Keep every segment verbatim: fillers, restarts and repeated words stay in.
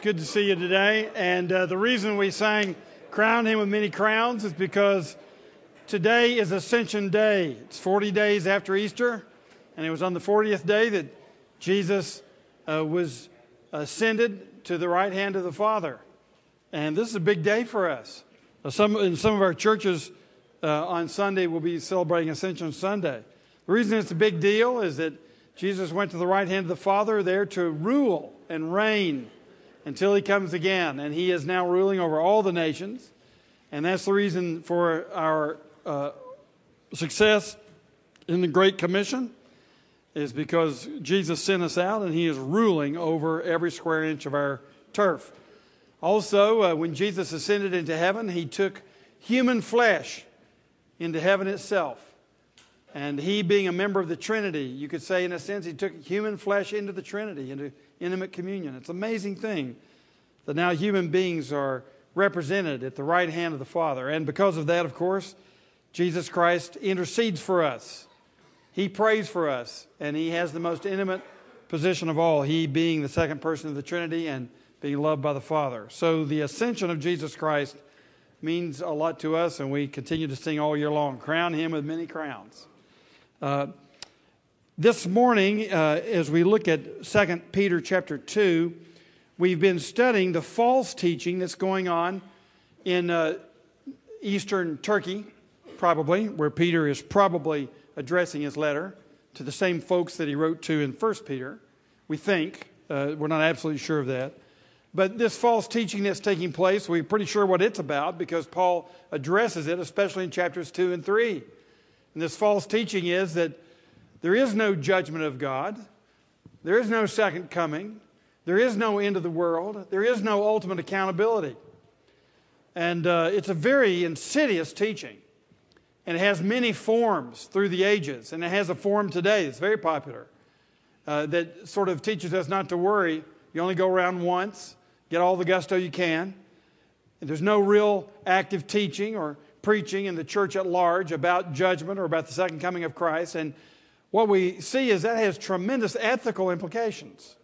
It's good to see you today. And uh, the reason we sang Crown Him with Many Crowns is because today is Ascension Day. It's forty days after Easter, and it was on the fortieth day that Jesus uh, was ascended to the right hand of the Father. And this is a big day for us. Some, in some of our churches uh, on Sunday, we'll be celebrating Ascension Sunday. The reason it's a big deal is that Jesus went to the right hand of the Father there to rule and reign until he comes again. And he is now ruling over all the nations. And that's the reason for our uh, success in the Great Commission, is because Jesus sent us out and he is ruling over every square inch of our turf. Also, uh, when Jesus ascended into heaven, he took human flesh into heaven itself. And he, being a member of the Trinity, you could say in a sense he took human flesh into the Trinity, into intimate communion. It's an amazing thing that now human beings are represented at the right hand of the Father. And because of that, of course, Jesus Christ intercedes for us. He prays for us, and he has the most intimate position of all, he being the second person of the Trinity and being loved by the Father. So the ascension of Jesus Christ means a lot to us, and we continue to sing all year long, Crown Him with Many Crowns. Uh, this morning, uh, as we look at Second Peter chapter two, we've been studying the false teaching that's going on in uh, Eastern Turkey, probably, where Peter is probably addressing his letter to the same folks that he wrote to in First Peter. We think, uh, we're not absolutely sure of that. But this false teaching that's taking place, we're pretty sure what it's about because Paul addresses it, especially in chapters two and three. And this false teaching is that there is no judgment of God. There is no second coming. There is no end of the world. There is no ultimate accountability. And uh, it's a very insidious teaching. And it has many forms through the ages. And it has a form today that's very popular uh, that sort of teaches us not to worry. You only go around once. Get all the gusto you can. And there's no real active teaching or preaching in the church at large about judgment or about the second coming of Christ. And what we see is that has tremendous ethical implications.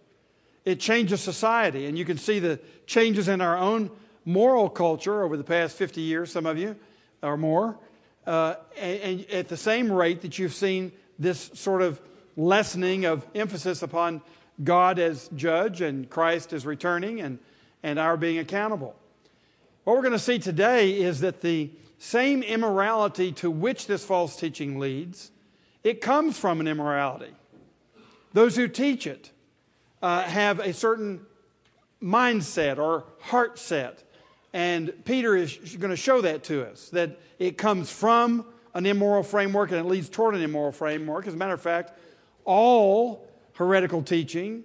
It changes society. And you can see the changes in our own moral culture over the past fifty years, some of you, or more, uh, and, and at the same rate that you've seen this sort of lessening of emphasis upon God as judge and Christ as returning and and our being accountable. What we're going to see today is that the same immorality to which this false teaching leads, it comes from an immorality. Those who teach it uh, have a certain mindset or heart set. And Peter is going to show that to us, that it comes from an immoral framework and it leads toward an immoral framework. As a matter of fact, all heretical teaching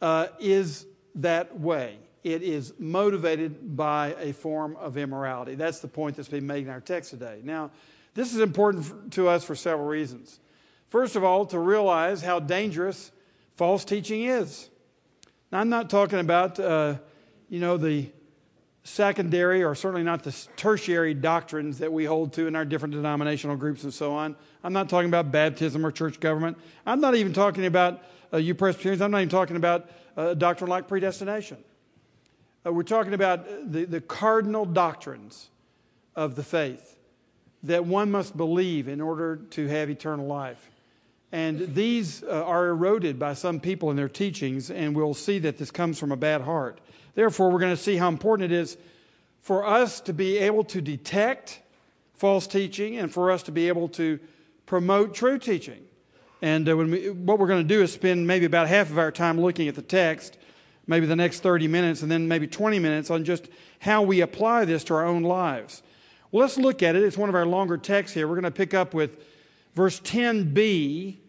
uh, is that way. It is motivated by a form of immorality. That's the point that's being made in our text today. Now, this is important to us for several reasons. First of all, to realize how dangerous false teaching is. Now, I'm not talking about, uh, you know, the secondary or certainly not the tertiary doctrines that we hold to in our different denominational groups and so on. I'm not talking about baptism or church government. I'm not even talking about uh, you Presbyterians. I'm not even talking about a uh, doctrine like predestination. Uh, we're talking about the, the cardinal doctrines of the faith that one must believe in order to have eternal life. And these uh, are eroded by some people in their teachings, and we'll see that this comes from a bad heart. Therefore, we're going to see how important it is for us to be able to detect false teaching and for us to be able to promote true teaching. And uh, when we, what we're going to do is spend maybe about half of our time looking at the text, maybe the next thirty minutes and then maybe twenty minutes on just how we apply this to our own lives. Well, let's look at it. It's one of our longer texts here. We're going to pick up with verse ten b,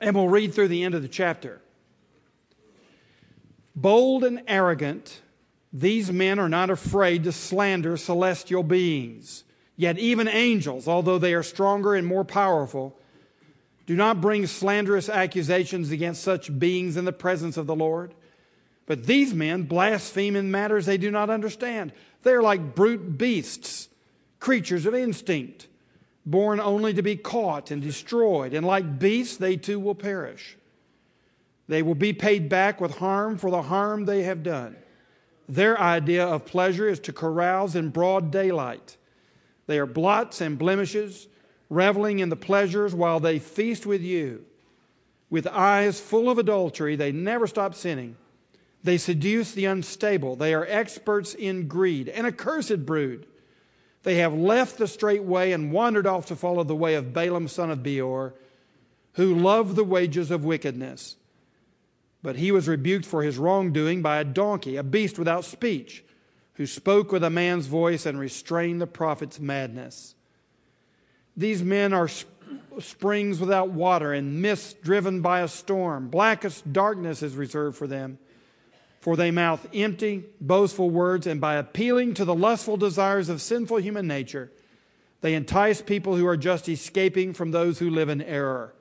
and we'll read through the end of the chapter. Bold and arrogant, these men are not afraid to slander celestial beings. Yet even angels, although they are stronger and more powerful, do not bring slanderous accusations against such beings in the presence of the Lord. But these men blaspheme in matters they do not understand. They are like brute beasts, creatures of instinct, born only to be caught and destroyed. And like beasts, they too will perish. They will be paid back with harm for the harm they have done. Their idea of pleasure is to carouse in broad daylight. They are blots and blemishes, reveling in the pleasures while they feast with you. With eyes full of adultery, they never stop sinning. They seduce the unstable. They are experts in greed, an accursed brood. They have left the straight way and wandered off to follow the way of Balaam, son of Beor, who loved the wages of wickedness. But he was rebuked for his wrongdoing by a donkey, a beast without speech, who spoke with a man's voice and restrained the prophet's madness. These men are sp- springs without water and mists driven by a storm. Blackest darkness is reserved for them. For they mouth empty, boastful words, and by appealing to the lustful desires of sinful human nature, they entice people who are just escaping from those who live in error.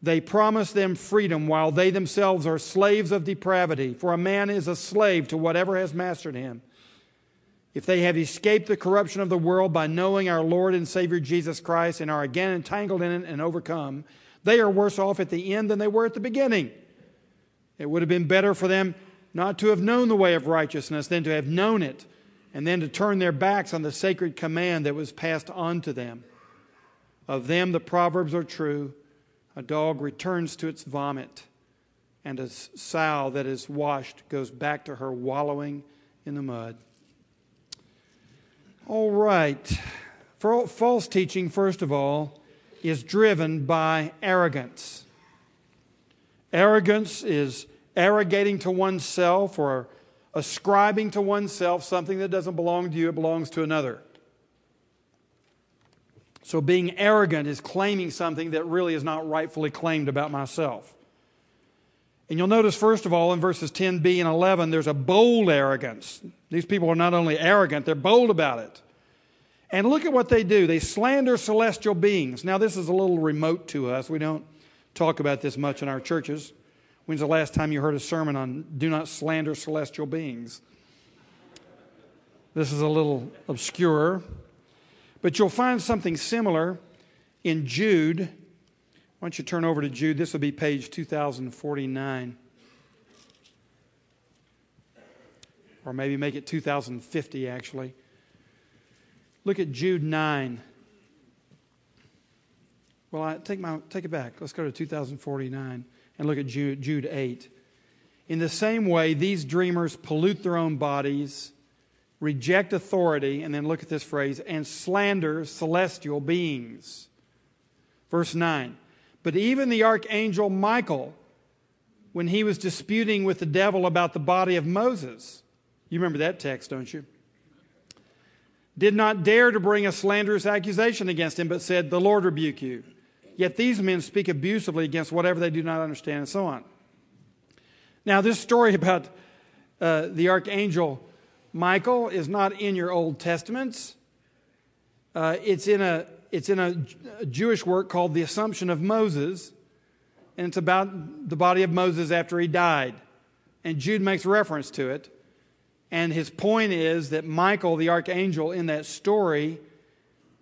They promise them freedom while they themselves are slaves of depravity, for a man is a slave to whatever has mastered him. If they have escaped the corruption of the world by knowing our Lord and Savior Jesus Christ and are again entangled in it and overcome, they are worse off at the end than they were at the beginning. It would have been better for them not to have known the way of righteousness than to have known it, and then to turn their backs on the sacred command that was passed on to them. Of them the proverbs are true: a dog returns to its vomit, and a sow that is washed goes back to her wallowing in the mud. All right. For false teaching, first of all, is driven by arrogance. Arrogance is arrogating to oneself or ascribing to oneself something that doesn't belong to you, it belongs to another. So being arrogant is claiming something that really is not rightfully claimed about myself. And you'll notice, first of all, in verses ten b and eleven, there's a bold arrogance. These people are not only arrogant, they're bold about it. And look at what they do. They slander celestial beings. Now, this is a little remote to us. We don't talk about this much in our churches. When's the last time you heard a sermon on do not slander celestial beings? This is a little obscure. But you'll find something similar in Jude. Why don't you turn over to Jude? This will be page two thousand forty-nine. Or maybe make it two thousand fifty, actually. Look at Jude nine. Well, I take my take it back. Let's go to two thousand forty-nine. And look at Jude, Jude eight. In the same way, these dreamers pollute their own bodies, reject authority, and then look at this phrase, and slander celestial beings. Verse nine. But even the archangel Michael, when he was disputing with the devil about the body of Moses, you remember that text, don't you? Did not dare to bring a slanderous accusation against him, but said, "The Lord rebuke you." Yet these men speak abusively against whatever they do not understand, and so on. Now, this story about uh, the archangel Michael is not in your Old Testaments. Uh, it's in a it's in a, a Jewish work called The Assumption of Moses, and it's about the body of Moses after he died. And Jude makes reference to it. And his point is that Michael, the archangel in that story,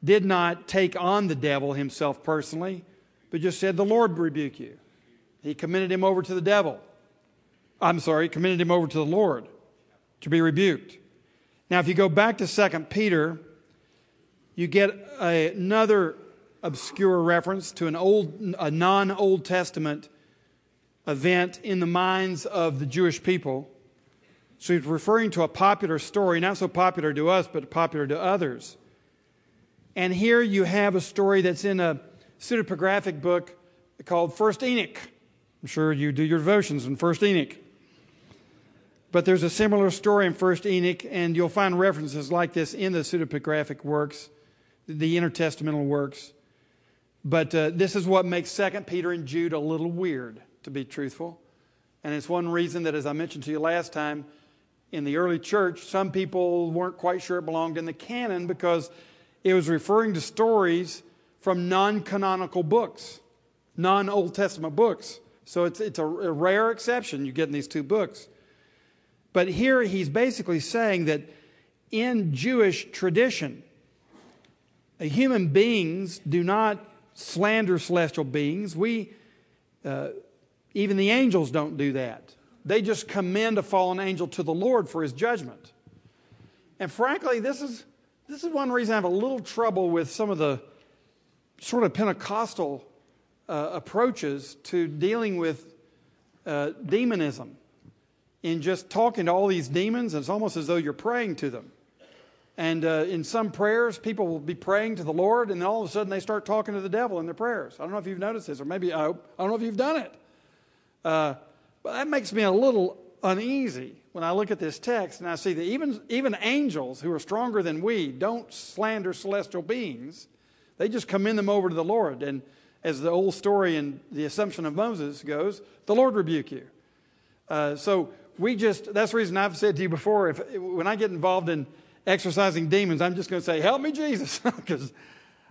did not take on the devil himself personally, but just said, "The Lord rebuke you." He committed him over to the devil. I'm sorry, committed him over to the Lord to be rebuked. Now, if you go back to Second Peter, you get a, another obscure reference to an old, a non-Old Testament event in the minds of the Jewish people. So he's referring to a popular story, not so popular to us, but popular to others. And here you have a story that's in a pseudepigraphic book called First Enoch. I'm sure you do your devotions in First Enoch. But there's a similar story in First Enoch, and you'll find references like this in the pseudepigraphic works, the intertestamental works. But uh, this is what makes Second Peter and Jude a little weird, to be truthful. And it's one reason that, as I mentioned to you last time, in the early church, some people weren't quite sure it belonged in the canon because it was referring to stories from non-canonical books, non-Old Testament books. So it's, it's a, a rare exception you get in these two books. But here he's basically saying that in Jewish tradition, human beings do not slander celestial beings. We uh, Even the angels don't do that. They just commend a fallen angel to the Lord for his judgment. And frankly, this is this is one reason I have a little trouble with some of the sort of Pentecostal uh, approaches to dealing with uh, demonism. In just talking to all these demons, it's almost as though you're praying to them. And uh, in some prayers, people will be praying to the Lord, and then all of a sudden they start talking to the devil in their prayers. I don't know if you've noticed this, or maybe I, I don't know if you've done it. Uh, but that makes me a little uneasy when I look at this text and I see that even, even angels who are stronger than we don't slander celestial beings. They just commend them over to the Lord. And as the old story in the Assumption of Moses goes, the Lord rebuke you. Uh, so we just, that's the reason I've said to you before, if when I get involved in exercising demons, I'm just going to say, help me, Jesus, because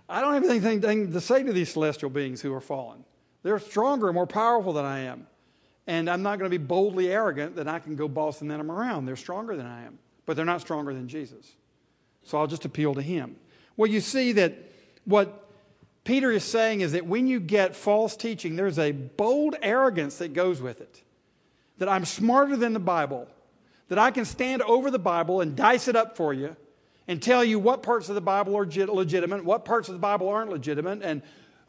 I don't have anything to say to these celestial beings who are fallen. They're stronger and more powerful than I am. And I'm not going to be boldly arrogant that I can go bossing them around. They're stronger than I am, but they're not stronger than Jesus. So I'll just appeal to him. Well, you see that what Peter is saying is that when you get false teaching, there's a bold arrogance that goes with it. That I'm smarter than the Bible. That I can stand over the Bible and dice it up for you and tell you what parts of the Bible are legitimate, what parts of the Bible aren't legitimate, and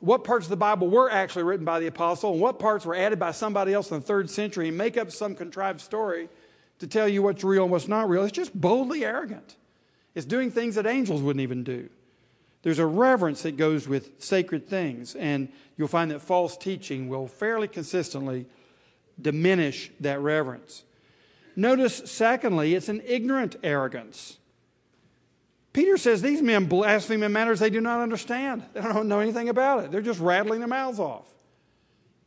what parts of the Bible were actually written by the apostle and what parts were added by somebody else in the third century, and make up some contrived story to tell you what's real and what's not real. It's just boldly arrogant. It's doing things that angels wouldn't even do. There's a reverence that goes with sacred things, and you'll find that false teaching will fairly consistently diminish that reverence. Notice, secondly, it's an ignorant arrogance. Peter says these men blaspheme in matters they do not understand. They don't know anything about it. They're just rattling their mouths off.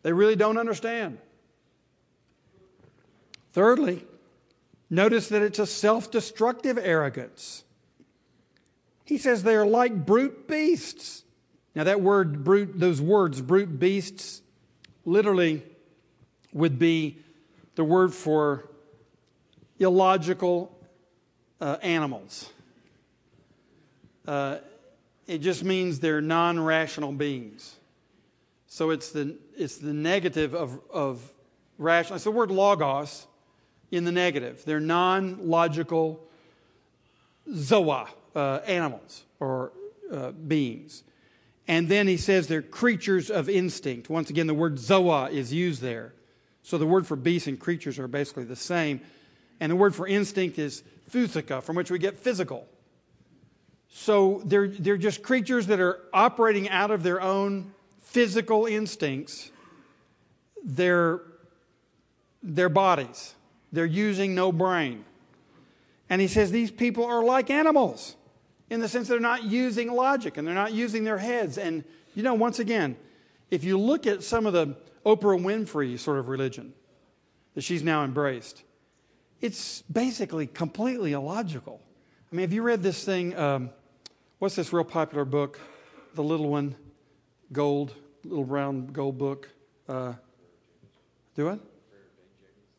They really don't understand. Thirdly, notice that it's a self-destructive arrogance. He says they are like brute beasts. Now that word, brute, those words, brute beasts, literally would be the word for illogical uh, animals. Uh, it just means they're non-rational beings. So it's the it's the negative of, of rational. It's the word logos in the negative. They're non-logical zoa, uh, animals or uh, beings. And then he says they're creatures of instinct. Once again, the word zoa is used there. So the word for beasts and creatures are basically the same. And the word for instinct is phthika, from which we get physical. So they're, they're just creatures that are operating out of their own physical instincts, their, their bodies. They're using no brain. And he says these people are like animals in the sense they're not using logic and they're not using their heads. And, you know, once again, if you look at some of the Oprah Winfrey sort of religion that she's now embraced, it's basically completely illogical. I mean, have you read this thing? Um, what's this real popular book? The little one, gold, little brown gold book. Uh, do what?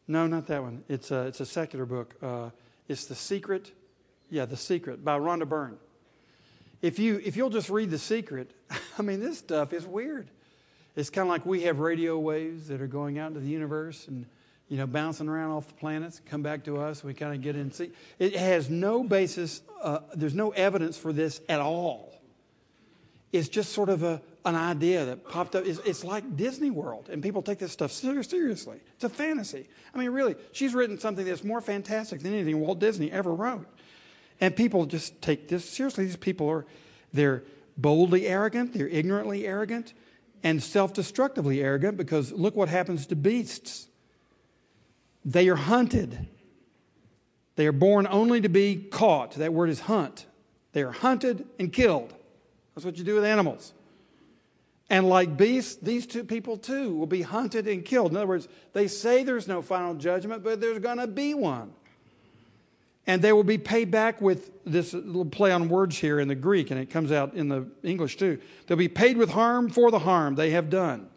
No, not that one. It's a, it's a secular book. Uh, it's The Secret. Yeah, The Secret by Rhonda Byrne. If, you, if you'll just read The Secret, I mean, this stuff is weird. It's kind of like we have radio waves that are going out into the universe and, you know, bouncing around off the planets, come back to us, we kind of get in and see. It has no basis, uh, there's no evidence for this at all. It's just sort of a, an idea that popped up. It's, it's like Disney World, and people take this stuff ser- seriously. It's a fantasy. I mean, really, she's written something that's more fantastic than anything Walt Disney ever wrote. And people just take this seriously. These people are, they're boldly arrogant, they're ignorantly arrogant, and self-destructively arrogant, because look what happens to beasts. They are hunted. They are born only to be caught. That word is hunt. They are hunted and killed. That's what you do with animals. And like beasts, these two people too will be hunted and killed. In other words, they say there's no final judgment, but there's going to be one. And they will be paid back with this little play on words here in the Greek, and it comes out in the English too. They'll be paid with harm for the harm they have done.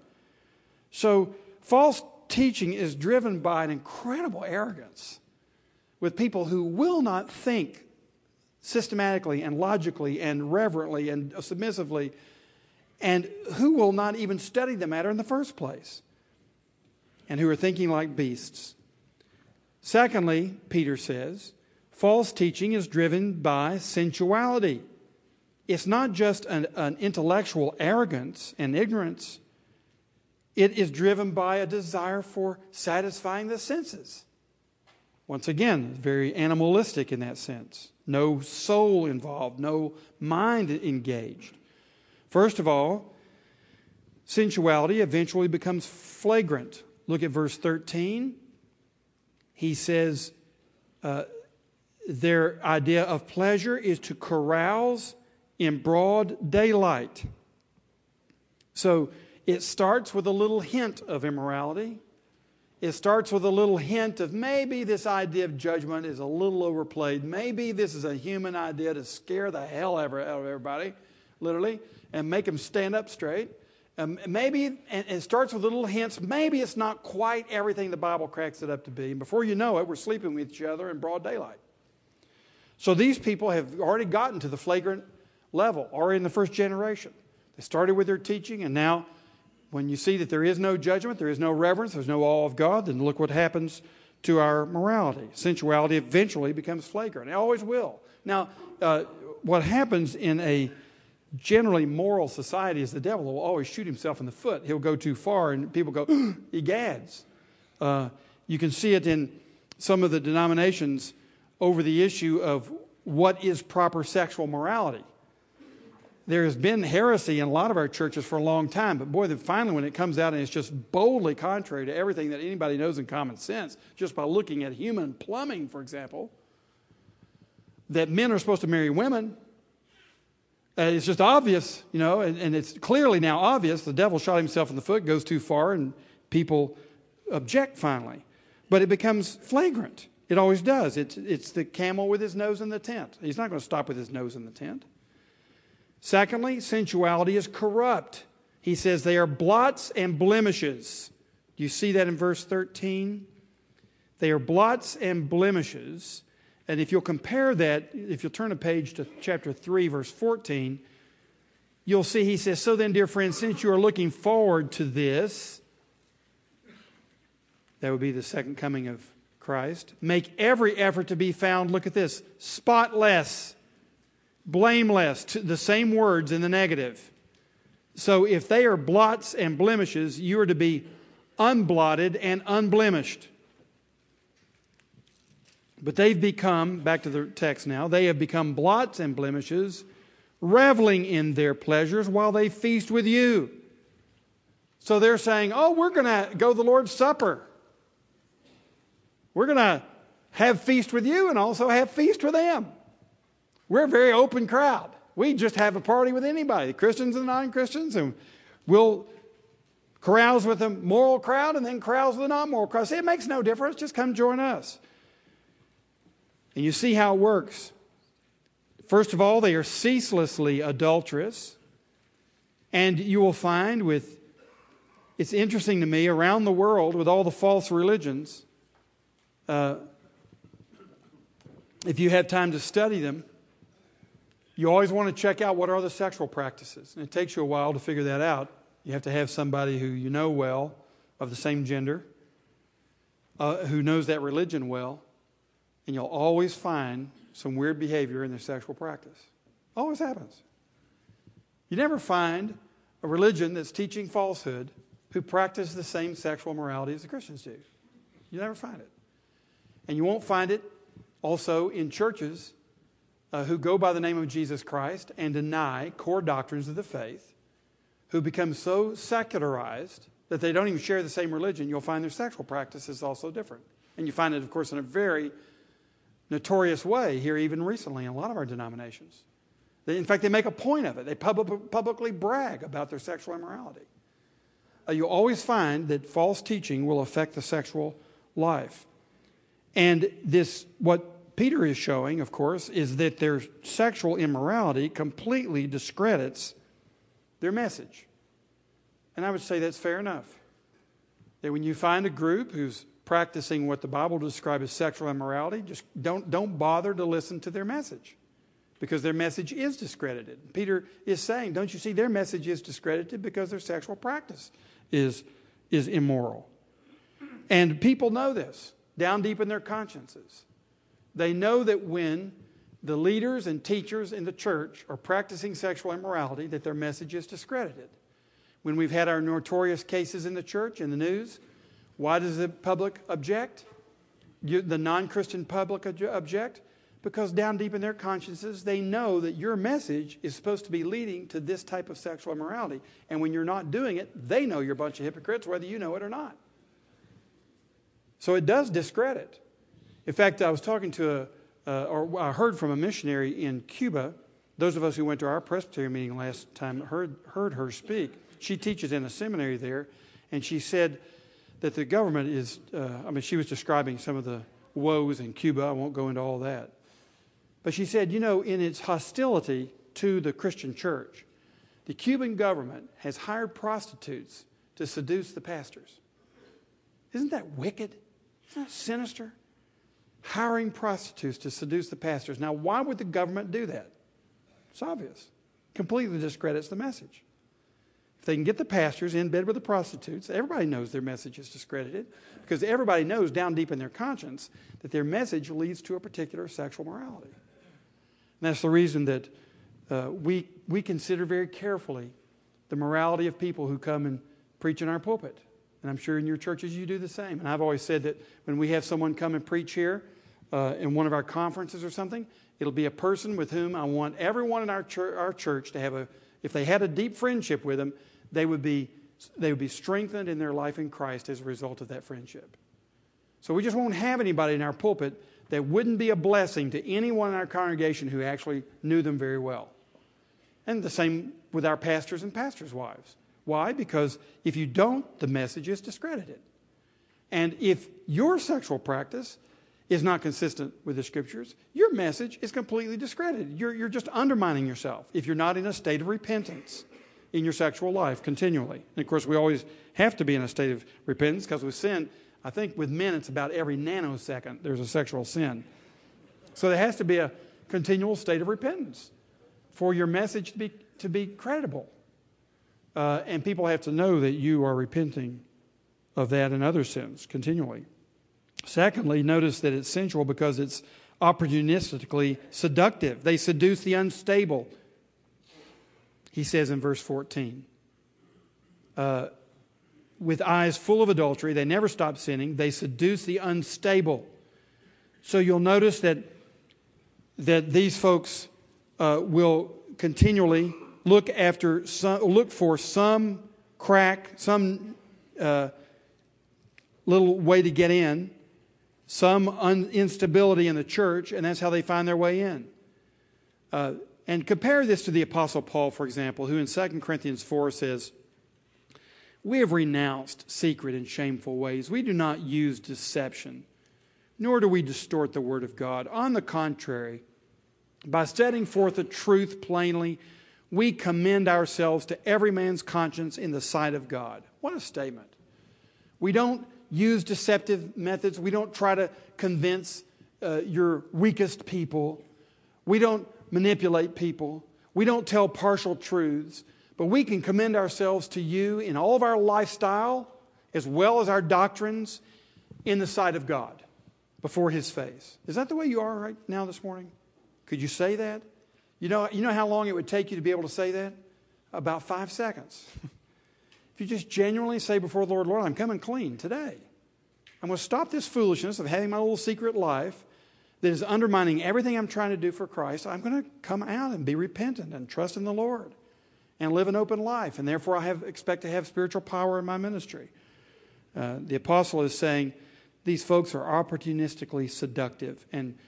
So false teaching is driven by an incredible arrogance with people who will not think systematically and logically and reverently and submissively, and who will not even study the matter in the first place. and who are thinking like beasts. Secondly, Peter says, false teaching is driven by sensuality. It's not just an, an intellectual arrogance and ignorance. It is driven by a desire for satisfying the senses. Once again, very animalistic in that sense. No soul involved, no mind engaged. First of all, sensuality eventually becomes flagrant. Look at verse thirteen. He says uh, their idea of pleasure is to carouse in broad daylight. So it starts with a little hint of immorality. It starts with a little hint of maybe this idea of judgment is a little overplayed. Maybe this is a human idea to scare the hell out of everybody, literally, and make them stand up straight. Um, maybe, and it starts with little hints, maybe it's not quite everything the Bible cracks it up to be. And before you know it, we're sleeping with each other in broad daylight. So these people have already gotten to the flagrant level, already in the first generation. They started with their teaching, and now when you see that there is no judgment, there is no reverence, there's no awe of God, then look what happens to our morality. Sensuality eventually becomes flagrant. It always will. Now, uh, what happens in a generally moral society is the devil will always shoot himself in the foot. He'll go too far, and people go, egads. Uh, you can see it in some of the denominations over the issue of what is proper sexual morality. There has been heresy in a lot of our churches for a long time, but boy, then finally when it comes out and it's just boldly contrary to everything that anybody knows in common sense, just by looking at human plumbing, for example, that men are supposed to marry women, uh, it's just obvious, you know, and, and it's clearly now obvious. The devil shot himself in the foot, goes too far, and people object finally. But it becomes flagrant. It always does. It's, it's the camel with his nose in the tent. He's not going to stop with his nose in the tent. Secondly, sensuality is corrupt. He says they are blots and blemishes. Do you see that in verse thirteen? They are blots and blemishes. And if you'll compare that, if you'll turn a page to chapter three, verse fourteen, you'll see he says, so then, dear friends, since you are looking forward to this, that would be the second coming of Christ, make every effort to be found, look at this, spotless. Blameless, the same words in the negative. So if they are blots and blemishes, you are to be unblotted and unblemished. But they've become, back to the text now, they have become blots and blemishes, reveling in their pleasures while they feast with you. So they're saying, oh, we're going to go to the Lord's Supper. We're going to have feast with you and also have feast with them. We're a very open crowd. We just have a party with anybody, Christians and non-Christians, and we'll carouse with the moral crowd and then carouse with the non-moral crowd. See, it makes no difference. Just come join us. And you see how it works. First of all, they are ceaselessly adulterous. And you will find with, it's interesting to me, around the world with all the false religions, uh, if you have time to study them, you always want to check out what are the sexual practices. And it takes you a while to figure that out. You have to have somebody who you know well, of the same gender, uh, who knows that religion well, and you'll always find some weird behavior in their sexual practice. Always happens. You never find a religion that's teaching falsehood who practice the same sexual morality as the Christians do. You never find it. And you won't find it also in churches Uh, who go by the name of Jesus Christ and deny core doctrines of the faith, who become so secularized that they don't even share the same religion. You'll find their sexual practice is also different. And you find it, of course, in a very notorious way here even recently in a lot of our denominations. They, in fact, they make a point of it. They pub- publicly brag about their sexual immorality. Uh, you'll always find that false teaching will affect the sexual life. And this, what Peter is showing, of course, is that their sexual immorality completely discredits their message. And I would say that's fair enough. That when you find a group who's practicing what the Bible describes as sexual immorality, just don't, don't bother to listen to their message because their message is discredited. Peter is saying, don't you see, their message is discredited because their sexual practice is, is immoral. And people know this down deep in their consciences. They know that when the leaders and teachers in the church are practicing sexual immorality, that their message is discredited. When we've had our notorious cases in the church, in the news, why does the public object? You, the non-Christian public object? Because down deep in their consciences, they know that your message is supposed to be leading to this type of sexual immorality. And when you're not doing it, they know you're a bunch of hypocrites, whether you know it or not. So it does discredit. In fact, I was talking to a, uh, or I heard from a missionary in Cuba. Those of us who went to our Presbyterian meeting last time heard, heard her speak. She teaches in a seminary there, and she said that the government is, uh, I mean, she was describing some of the woes in Cuba. I won't go into all that. But she said, you know, in its hostility to the Christian church, the Cuban government has hired prostitutes to seduce the pastors. Isn't that wicked? Isn't that sinister? Hiring prostitutes to seduce the pastors. Now, why would the government do that? It's obvious. Completely discredits the message. If they can get the pastors in bed with the prostitutes, everybody knows their message is discredited, because everybody knows down deep in their conscience that their message leads to a particular sexual morality. And that's the reason that uh, we, we consider very carefully the morality of people who come and preach in our pulpit. And I'm sure in your churches you do the same. And I've always said that when we have someone come and preach here uh, in one of our conferences or something, it'll be a person with whom I want everyone in our, chur- our church to have a, if they had a deep friendship with them, they would be they would be strengthened in their life in Christ as a result of that friendship. So we just won't have anybody in our pulpit that wouldn't be a blessing to anyone in our congregation who actually knew them very well. And the same with our pastors and pastors' wives. Why? Because if you don't, the message is discredited. And if your sexual practice is not consistent with the Scriptures, your message is completely discredited. You're, you're just undermining yourself if you're not in a state of repentance in your sexual life continually. And, of course, we always have to be in a state of repentance because with sin, I think with men it's about every nanosecond there's a sexual sin. So there has to be a continual state of repentance for your message to be, to be credible. Uh, and people have to know that you are repenting of that and other sins continually. Secondly, notice that it's sensual because it's opportunistically seductive. They seduce the unstable. He says in verse fourteen, uh, with eyes full of adultery, they never stop sinning. They seduce the unstable. So you'll notice that, that these folks uh, will continually look after, some, look for some crack, some uh, little way to get in, some un- instability in the church, and that's how they find their way in. Uh, and compare this to the Apostle Paul, for example, who in Second Corinthians four says, "We have renounced secret and shameful ways. We do not use deception, nor do we distort the word of God. On the contrary, by setting forth the truth plainly, we commend ourselves to every man's conscience in the sight of God." What a statement. We don't use deceptive methods. We don't try to convince uh, your weakest people. We don't manipulate people. We don't tell partial truths. But we can commend ourselves to you in all of our lifestyle, as well as our doctrines, in the sight of God, before His face. Is that the way you are right now this morning? Could you say that? You know, you know how long it would take you to be able to say that? About five seconds. If you just genuinely say before the Lord, "Lord, I'm coming clean today. I'm going to stop this foolishness of having my little secret life that is undermining everything I'm trying to do for Christ. I'm going to come out and be repentant and trust in the Lord and live an open life. And therefore, I have, expect to have spiritual power in my ministry." Uh, the apostle is saying these folks are opportunistically seductive. And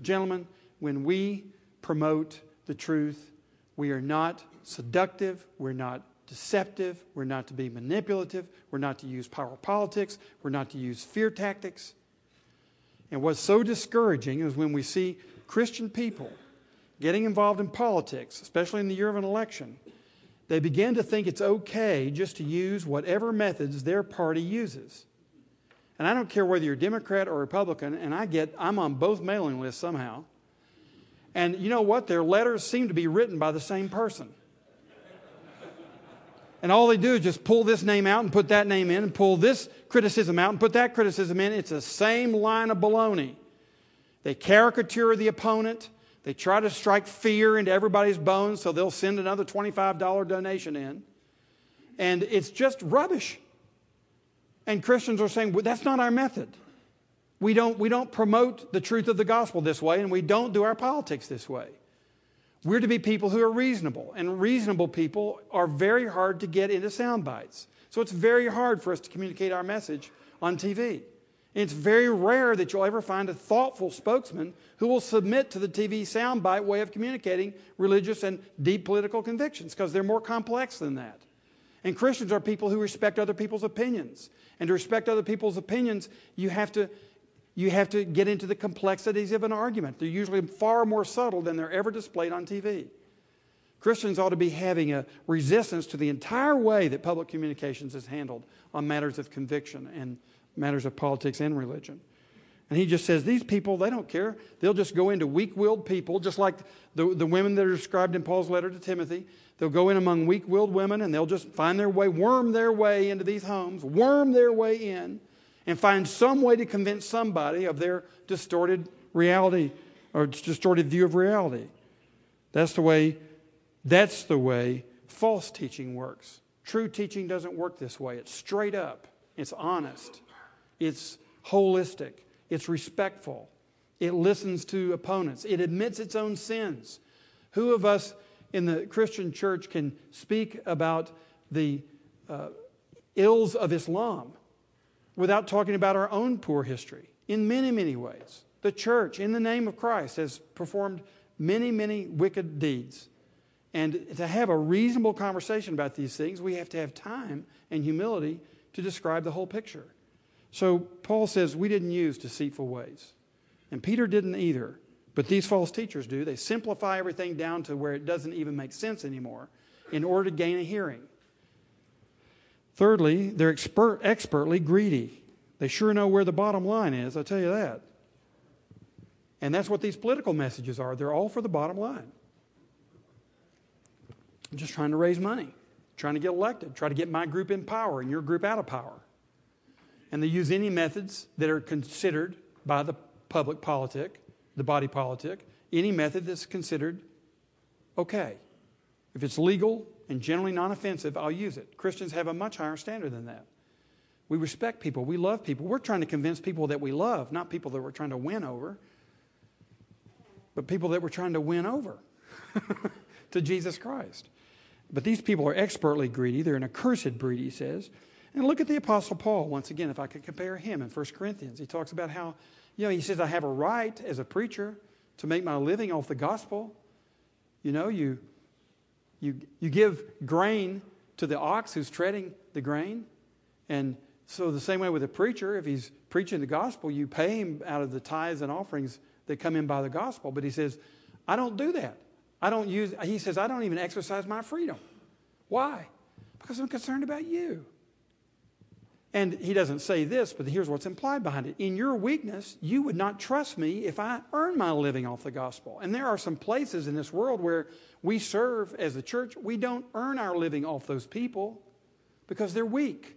gentlemen, when we promote the truth, we are not seductive, we're not deceptive, we're not to be manipulative, we're not to use power politics, we're not to use fear tactics. And what's so discouraging is when we see Christian people getting involved in politics, especially in the year of an election, they begin to think it's okay just to use whatever methods their party uses. And I don't care whether you're Democrat or Republican, and I get, I'm on both mailing lists somehow. And you know what? Their letters seem to be written by the same person. And all they do is just pull this name out and put that name in and pull this criticism out and put that criticism in. It's the same line of baloney. They caricature the opponent. They try to strike fear into everybody's bones, so they'll send another twenty-five dollar donation in. And it's just rubbish. And Christians are saying, well, that's not our method. We don't, we don't promote the truth of the gospel this way, and we don't do our politics this way. We're to be people who are reasonable, and reasonable people are very hard to get into sound bites. So it's very hard for us to communicate our message on T V. And it's very rare that you'll ever find a thoughtful spokesman who will submit to the T V soundbite way of communicating religious and deep political convictions, because they're more complex than that. And Christians are people who respect other people's opinions. And to respect other people's opinions, you have to, you have to get into the complexities of an argument. They're usually far more subtle than they're ever displayed on T V. Christians ought to be having a resistance to the entire way that public communications is handled on matters of conviction and matters of politics and religion. And he just says, these people, they don't care. They'll just go into weak-willed people, just like the, the women that are described in Paul's letter to Timothy. They'll go in among weak-willed women, and they'll just find their way, worm their way into these homes, worm their way in, and find some way to convince somebody of their distorted reality or distorted view of reality. That's the way, that's the way false teaching works. True teaching doesn't work this way. It's straight up. It's honest. It's holistic. It's respectful. It listens to opponents. It admits its own sins. Who of us in the Christian church can speak about the uh, ills of Islam without talking about our own poor history in many, many ways? The church, in the name of Christ, has performed many, many wicked deeds. And to have a reasonable conversation about these things, we have to have time and humility to describe the whole picture. So Paul says we didn't use deceitful ways. And Peter didn't either. But these false teachers do. They simplify everything down to where it doesn't even make sense anymore in order to gain a hearing. Thirdly, they're expert, expertly greedy. They sure know where the bottom line is, I tell you that. And that's what these political messages are. They're all for the bottom line. I'm just trying to raise money, trying to get elected, try to get my group in power and your group out of power. And they use any methods that are considered by the public politic, the body politic, any method that's considered okay. If it's legal and generally non-offensive, I'll use it. Christians have a much higher standard than that. We respect people. We love people. We're trying to convince people that we love, not people that we're trying to win over, but people that we're trying to win over to Jesus Christ. But these people are expertly greedy. They're an accursed breed, he says. And look at the Apostle Paul, once again, if I could compare him in First Corinthians. He talks about how, you know, he says, I have a right as a preacher to make my living off the gospel. You know, you, you, you give grain to the ox who's treading the grain. And so the same way with a preacher, if he's preaching the gospel, you pay him out of the tithes and offerings that come in by the gospel. But he says, I don't do that. I don't use, he says, I don't even exercise my freedom. Why? Because I'm concerned about you. And he doesn't say this, but here's what's implied behind it. In your weakness, you would not trust me if I earn my living off the gospel. And there are some places in this world where we serve as the church. We don't earn our living off those people because they're weak.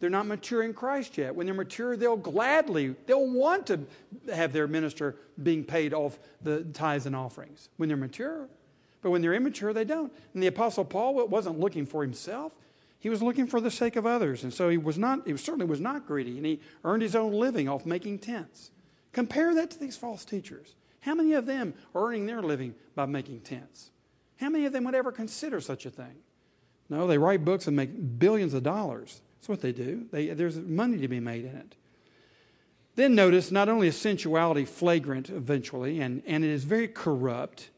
They're not mature in Christ yet. When they're mature, they'll gladly, they'll want to have their minister being paid off the tithes and offerings when they're mature. But when they're immature, they don't. And the Apostle Paul wasn't looking for himself. He was looking for the sake of others, and so he was not. He certainly was not greedy, and he earned his own living off making tents. Compare that to these false teachers. How many of them are earning their living by making tents? How many of them would ever consider such a thing? No, they write books and make billions of dollars. That's what they do. They, there's money to be made in it. Then notice, not only is sensuality flagrant eventually, and, and it is very corrupt.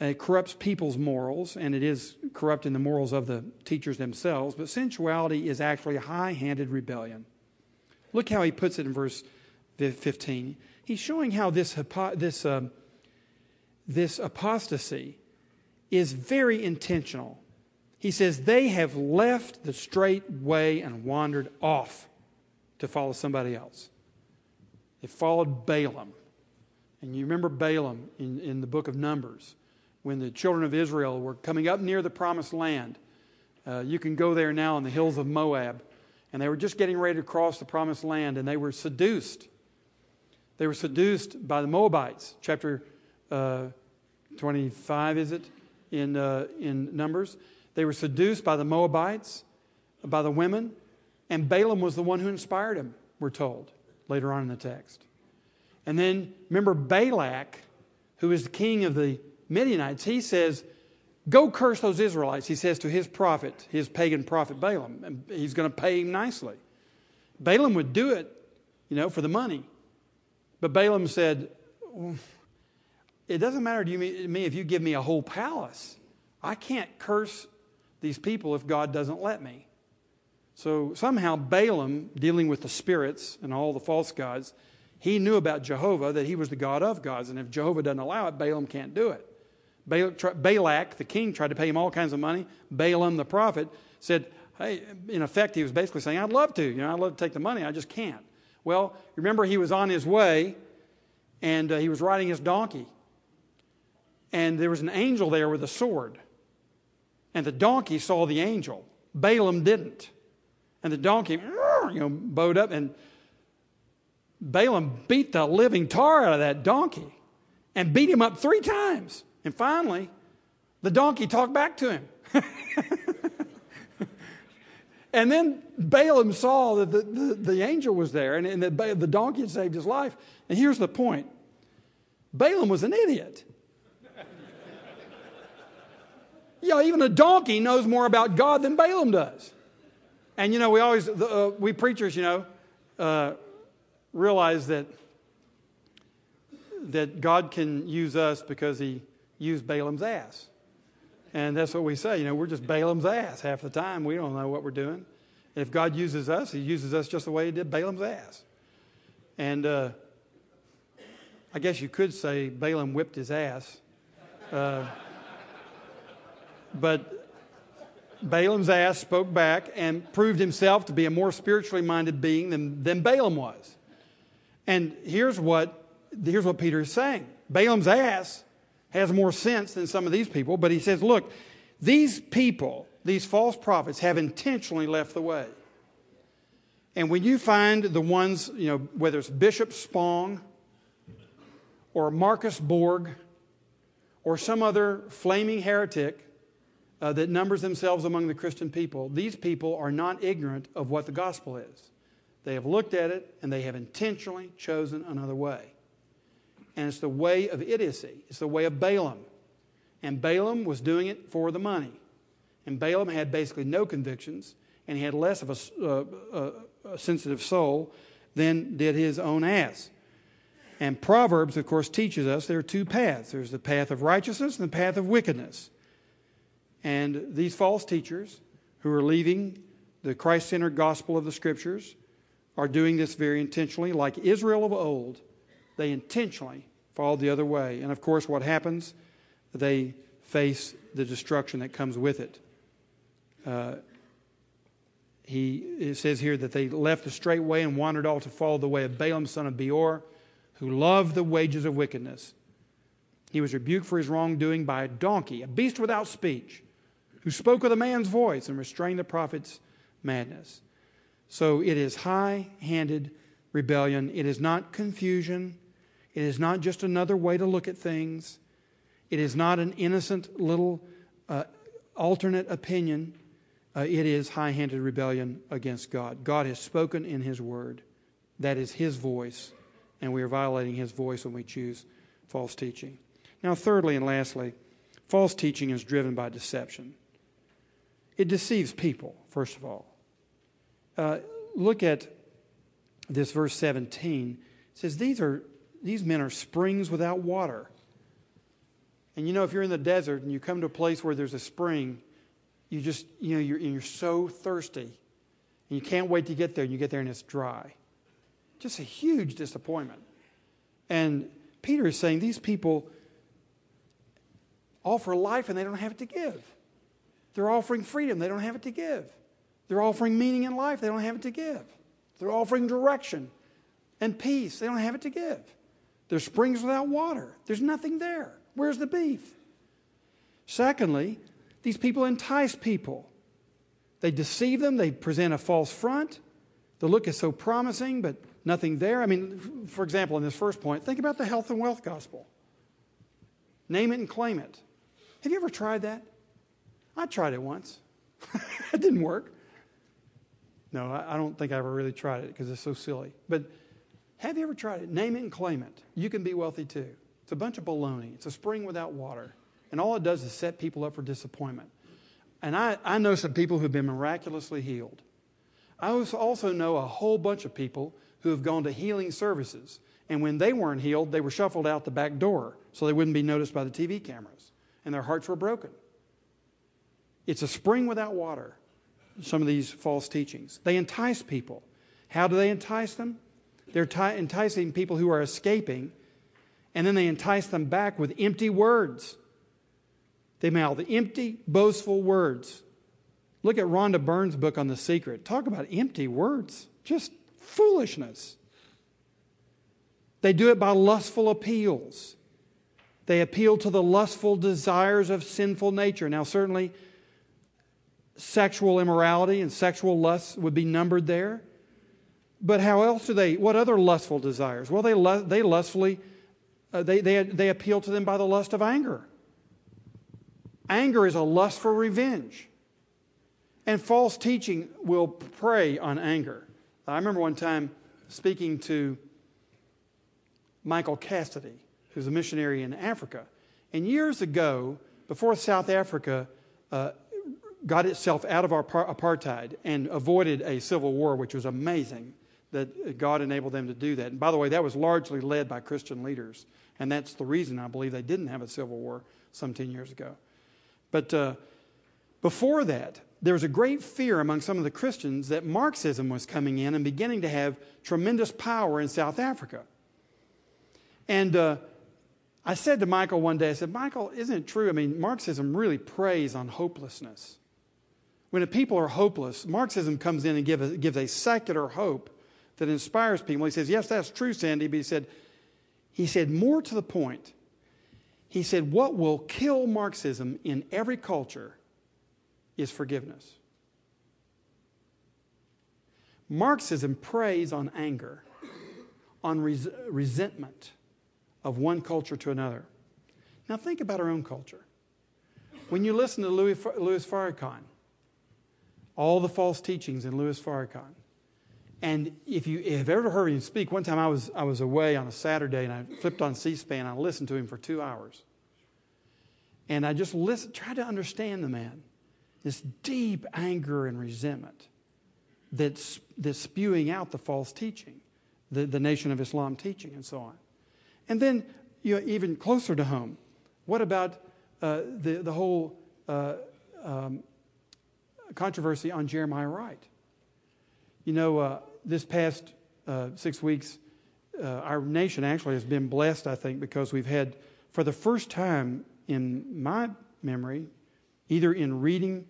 It corrupts people's morals, and it is corrupting the morals of the teachers themselves. But sensuality is actually high-handed rebellion. Look how he puts it in verse fifteen. He's showing how this, this, uh, this apostasy is very intentional. He says, they have left the straight way and wandered off to follow somebody else. They followed Balaam. And you remember Balaam in, in the book of Numbers. When the children of Israel were coming up near the promised land, Uh, you can go there now in the hills of Moab. And they were just getting ready to cross the promised land, and they were seduced. They were seduced by the Moabites. Chapter uh, twenty-five, is it, in uh, in Numbers? They were seduced by the Moabites, by the women, and Balaam was the one who inspired him, we're told, later on in the text. And then, remember Balak, who is the king of the Midianites, he says, go curse those Israelites, he says to his prophet, his pagan prophet Balaam, and he's going to pay him nicely. Balaam would do it, you know, for the money. But Balaam said, it doesn't matter to me if you give me a whole palace. I can't curse these people if God doesn't let me. So somehow Balaam, dealing with the spirits and all the false gods, he knew about Jehovah, that he was the God of gods. And if Jehovah doesn't allow it, Balaam can't do it. Balak, the king, tried to pay him all kinds of money. Balaam, the prophet, said, hey, in effect, he was basically saying, I'd love to. You know, I'd love to take the money. I just can't. Well, remember, he was on his way, and uh, he was riding his donkey. And there was an angel there with a sword. And the donkey saw the angel. Balaam didn't. And the donkey, you know, bowed up, and Balaam beat the living tar out of that donkey and beat him up three times. And finally, the donkey talked back to him. And then Balaam saw that the, the, the angel was there, and, and that the donkey had saved his life. And here's the point. Balaam was an idiot. You know, even a donkey knows more about God than Balaam does. And, you know, we always, uh, we preachers, you know, uh, realize that that God can use us because he used Balaam's ass. And that's what we say. You know, we're just Balaam's ass half the time. We don't know what we're doing. And if God uses us, he uses us just the way he did Balaam's ass. And uh, I guess you could say Balaam whipped his ass. Uh, but... Balaam's ass spoke back and proved himself to be a more spiritually minded being than, than Balaam was. And here's what, here's what Peter is saying. Balaam's ass has more sense than some of these people, but he says, look, these people, these false prophets, have intentionally left the way. And when you find the ones, you know, whether it's Bishop Spong or Marcus Borg or some other flaming heretic, Uh, that numbers themselves among the Christian people, these people are not ignorant of what the gospel is. They have looked at it, and they have intentionally chosen another way. And it's the way of idiocy. It's the way of Balaam. And Balaam was doing it for the money. And Balaam had basically no convictions, and he had less of a, uh, a sensitive soul than did his own ass. And Proverbs, of course, teaches us there are two paths. There's the path of righteousness and the path of wickedness. And these false teachers who are leaving the Christ-centered gospel of the Scriptures are doing this very intentionally. Like Israel of old, they intentionally followed the other way. And, of course, what happens? They face the destruction that comes with it. Uh, he it says here that they left the straight way and wandered off to follow the way of Balaam, son of Beor, who loved the wages of wickedness. He was rebuked for his wrongdoing by a donkey, a beast without speech, who spoke with a man's voice and restrained the prophet's madness. So it is high-handed rebellion. It is not confusion. It is not just another way to look at things. It is not an innocent little uh, alternate opinion. Uh, it is high-handed rebellion against God. God has spoken in His Word. That is His voice, and we are violating His voice when we choose false teaching. Now, thirdly and lastly, false teaching is driven by deception. It deceives people, first of all. Uh, look at this verse seventeen. It says, these are these men are springs without water. And you know, if you're in the desert and you come to a place where there's a spring, you just, you know, you're, and you're so thirsty. And you can't wait to get there. And you get there and it's dry. Just a huge disappointment. And Peter is saying these people offer life and they don't have it to give. They're offering freedom. They don't have it to give. They're offering meaning in life. They don't have it to give. They're offering direction and peace. They don't have it to give. They're springs without water. There's nothing there. Where's the beef? Secondly, these people entice people. They deceive them. They present a false front. The look is so promising, but nothing there. I mean, for example, in this first point, think about the health and wealth gospel. Name it and claim it. Have you ever tried that? I tried it once. It didn't work. No, I don't think I ever really tried it because it's so silly. But have you ever tried it? Name it and claim it. You can be wealthy too. It's a bunch of baloney. It's a spring without water. And all it does is set people up for disappointment. And I, I know some people who've been miraculously healed. I also know a whole bunch of people who have gone to healing services. And when they weren't healed, they were shuffled out the back door so they wouldn't be noticed by the T V cameras. And their hearts were broken. It's a spring without water, some of these false teachings. They entice people. How do they entice them? They're enticing people who are escaping, and then they entice them back with empty words. They mouth empty, boastful words. Look at Rhonda Byrne's book on The Secret. Talk about empty words. Just foolishness. They do it by lustful appeals. They appeal to the lustful desires of sinful nature. Now, certainly, sexual immorality and sexual lusts would be numbered there. But how else do they, what other lustful desires? Well, they lust, they lustfully, uh, they, they, they appeal to them by the lust of anger. Anger is a lust for revenge. And false teaching will prey on anger. I remember one time speaking to Michael Cassidy, who's a missionary in Africa. And years ago, before South Africa uh, got itself out of our apartheid and avoided a civil war, which was amazing that God enabled them to do that. And by the way, that was largely led by Christian leaders. And that's the reason I believe they didn't have a civil war some ten years ago. But uh, before that, there was a great fear among some of the Christians that Marxism was coming in and beginning to have tremendous power in South Africa. And uh, I said to Michael one day, I said, Michael, isn't it true? I mean, Marxism really preys on hopelessness. When a people are hopeless, Marxism comes in and give a, gives a secular hope that inspires people. He says, yes, that's true, Sandy. But he said, he said, more to the point, he said, what will kill Marxism in every culture is forgiveness. Marxism preys on anger, on res- resentment of one culture to another. Now think about our own culture. When you listen to Louis, Louis Farrakhan, all the false teachings in Louis Farrakhan. And if you have ever heard him speak, one time I was, I was away on a Saturday and I flipped on C-SPAN. I listened to him for two hours. And I just listened, tried to understand the man. This deep anger and resentment that's, that's spewing out the false teaching, the, the Nation of Islam teaching and so on. And then you know, even closer to home, what about uh, the, the whole... Uh, um, controversy on Jeremiah Wright. You know, uh, this past uh, six weeks, uh, our nation actually has been blessed, I think, because we've had, for the first time in my memory, either in reading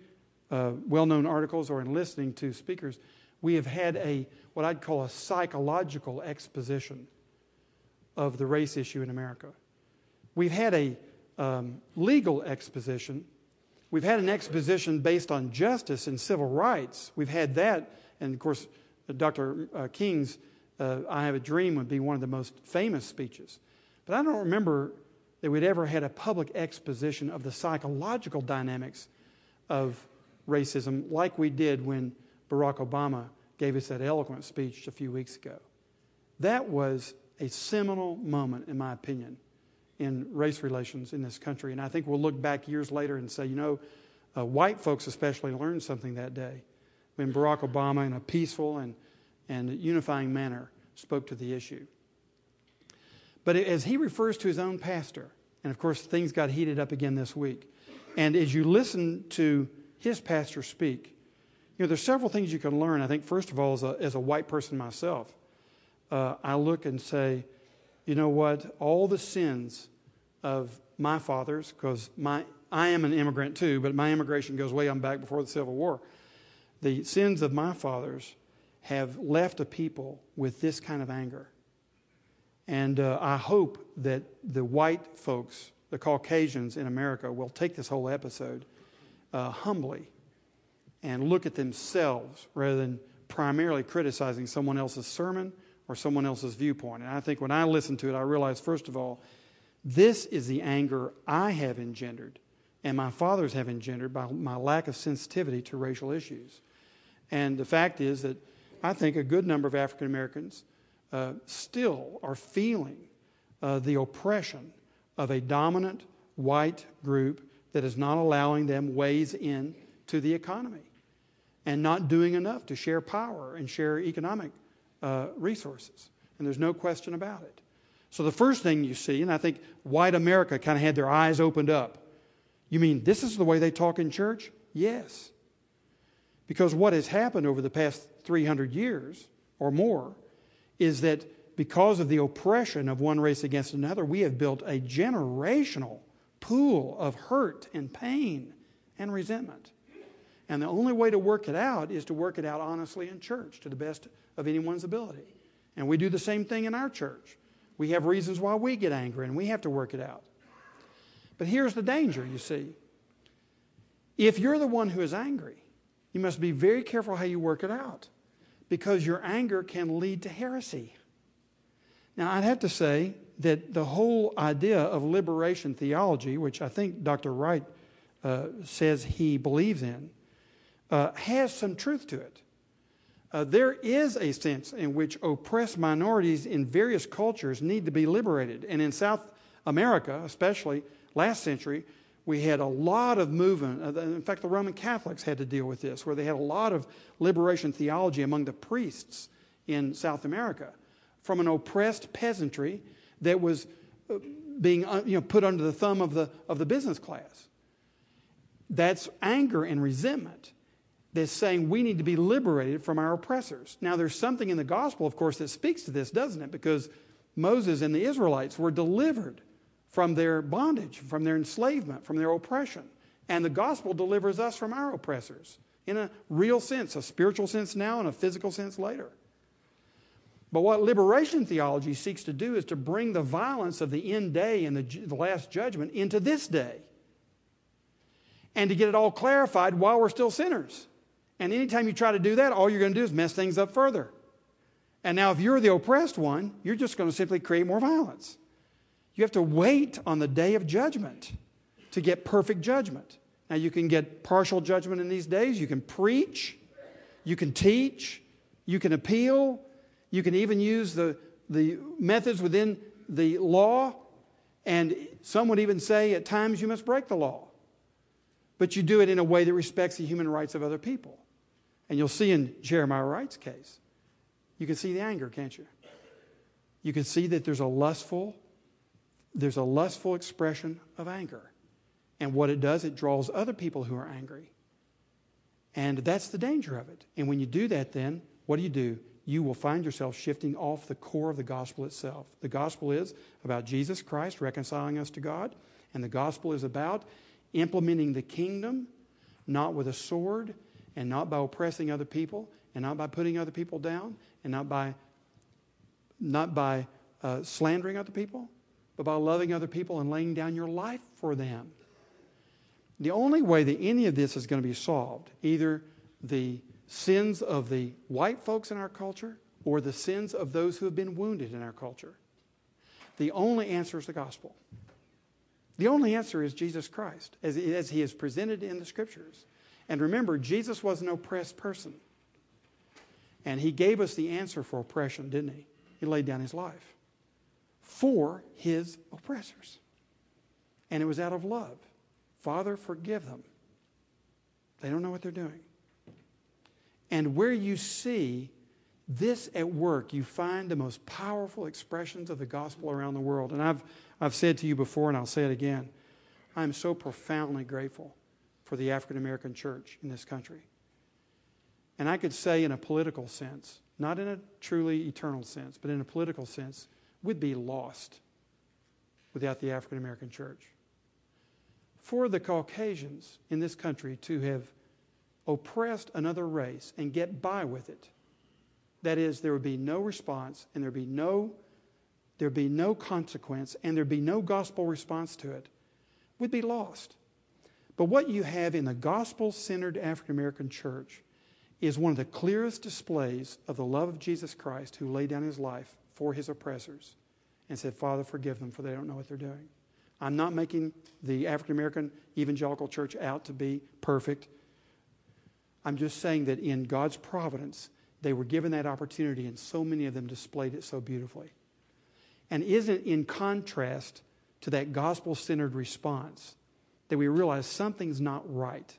uh, well-known articles or in listening to speakers, we have had a, what I'd call a psychological exposition of the race issue in America. We've had a um, legal exposition. We've had an exposition based on justice and civil rights. We've had that. And, of course, Doctor King's uh, I Have a Dream would be one of the most famous speeches. But I don't remember that we'd ever had a public exposition of the psychological dynamics of racism like we did when Barack Obama gave us that eloquent speech a few weeks ago. That was a seminal moment, in my opinion, in race relations in this country. And I think we'll look back years later and say, you know, uh, white folks especially learned something that day when Barack Obama, in a peaceful and, and unifying manner, spoke to the issue. But as he refers to his own pastor, and of course things got heated up again this week, and as you listen to his pastor speak, you know, there's several things you can learn. I think, first of all, as a, as a white person myself, uh, I look and say, you know what? All the sins of my fathers, because my I am an immigrant too, but my immigration goes way on back before the Civil War. The sins of my fathers have left a people with this kind of anger. And uh, I hope that the white folks, the Caucasians in America, will take this whole episode uh, humbly and look at themselves rather than primarily criticizing someone else's sermon or someone else's viewpoint. And I think when I listened to it, I realized, first of all, this is the anger I have engendered and my fathers have engendered by my lack of sensitivity to racial issues. And the fact is that I think a good number of African Americans uh, still are feeling uh, the oppression of a dominant white group that is not allowing them ways in to the economy and not doing enough to share power and share economic uh, resources. And there's no question about it. So the first thing you see, and I think white America kind of had their eyes opened up. You mean this is the way they talk in church? Yes. Because what has happened over the past three hundred years or more is that because of the oppression of one race against another, we have built a generational pool of hurt and pain and resentment. And the only way to work it out is to work it out honestly in church to the best of anyone's ability. And we do the same thing in our church. We have reasons why we get angry and we have to work it out. But here's the danger, you see. If you're the one who is angry, you must be very careful how you work it out, because your anger can lead to heresy. Now, I'd have to say that the whole idea of liberation theology, which I think Doctor Wright uh, says he believes in, uh, has some truth to it. Uh, there is a sense in which oppressed minorities in various cultures need to be liberated. And in South America, especially last century, we had a lot of movement. In fact, the Roman Catholics had to deal with this, where they had a lot of liberation theology among the priests in South America from an oppressed peasantry that was being, you know, put under the thumb of the, of the business class. That's anger and resentment that's saying we need to be liberated from our oppressors. Now, there's something in the gospel, of course, that speaks to this, doesn't it? Because Moses and the Israelites were delivered from their bondage, from their enslavement, from their oppression. And the gospel delivers us from our oppressors in a real sense, a spiritual sense now and a physical sense later. But what liberation theology seeks to do is to bring the violence of the end day and the, the last judgment into this day, and to get it all clarified while we're still sinners. And anytime you try to do that, all you're going to do is mess things up further. And now if you're the oppressed one, you're just going to simply create more violence. You have to wait on the day of judgment to get perfect judgment. Now, you can get partial judgment in these days. You can preach. You can teach. You can appeal. You can even use the, the methods within the law. And some would even say at times you must break the law. But you do it in a way that respects the human rights of other people. And you'll see in Jeremiah Wright's case, you can see the anger, can't you? You can see that there's a lustful There's a lustful expression of anger. And what it does, it draws other people who are angry. And that's the danger of it. And when you do that, then, what do you do? You will find yourself shifting off the core of the gospel itself. The gospel is about Jesus Christ reconciling us to God. And the gospel is about implementing the kingdom, not with a sword, and not by oppressing other people, and not by putting other people down, and not by, not by uh, slandering other people, but by loving other people and laying down your life for them. The only way that any of this is going to be solved, either the sins of the white folks in our culture or the sins of those who have been wounded in our culture, the only answer is the gospel. The only answer is Jesus Christ, as, as he is presented in the Scriptures. And remember, Jesus was an oppressed person. And he gave us the answer for oppression, didn't he? He laid down his life for his oppressors. And it was out of love. Father, forgive them. They don't know what they're doing. And where you see this at work, you find the most powerful expressions of the gospel around the world. And I've, I've said to you before, and I'll say it again, I'm so profoundly grateful for the African American church in this country. And I could say in a political sense, not in a truly eternal sense, but in a political sense, we'd be lost without the African American church. For the Caucasians in this country to have oppressed another race and get by with it, that is, there would be no response and there'd be no, there'd be no consequence and there'd be no gospel response to it, we'd be lost. But what you have in the gospel-centered African-American church is one of the clearest displays of the love of Jesus Christ, who laid down his life for his oppressors and said, Father, forgive them, for they don't know what they're doing. I'm not making the African-American evangelical church out to be perfect. I'm just saying that in God's providence, they were given that opportunity, and so many of them displayed it so beautifully. And isn't it in contrast to that gospel-centered response that we realize something's not right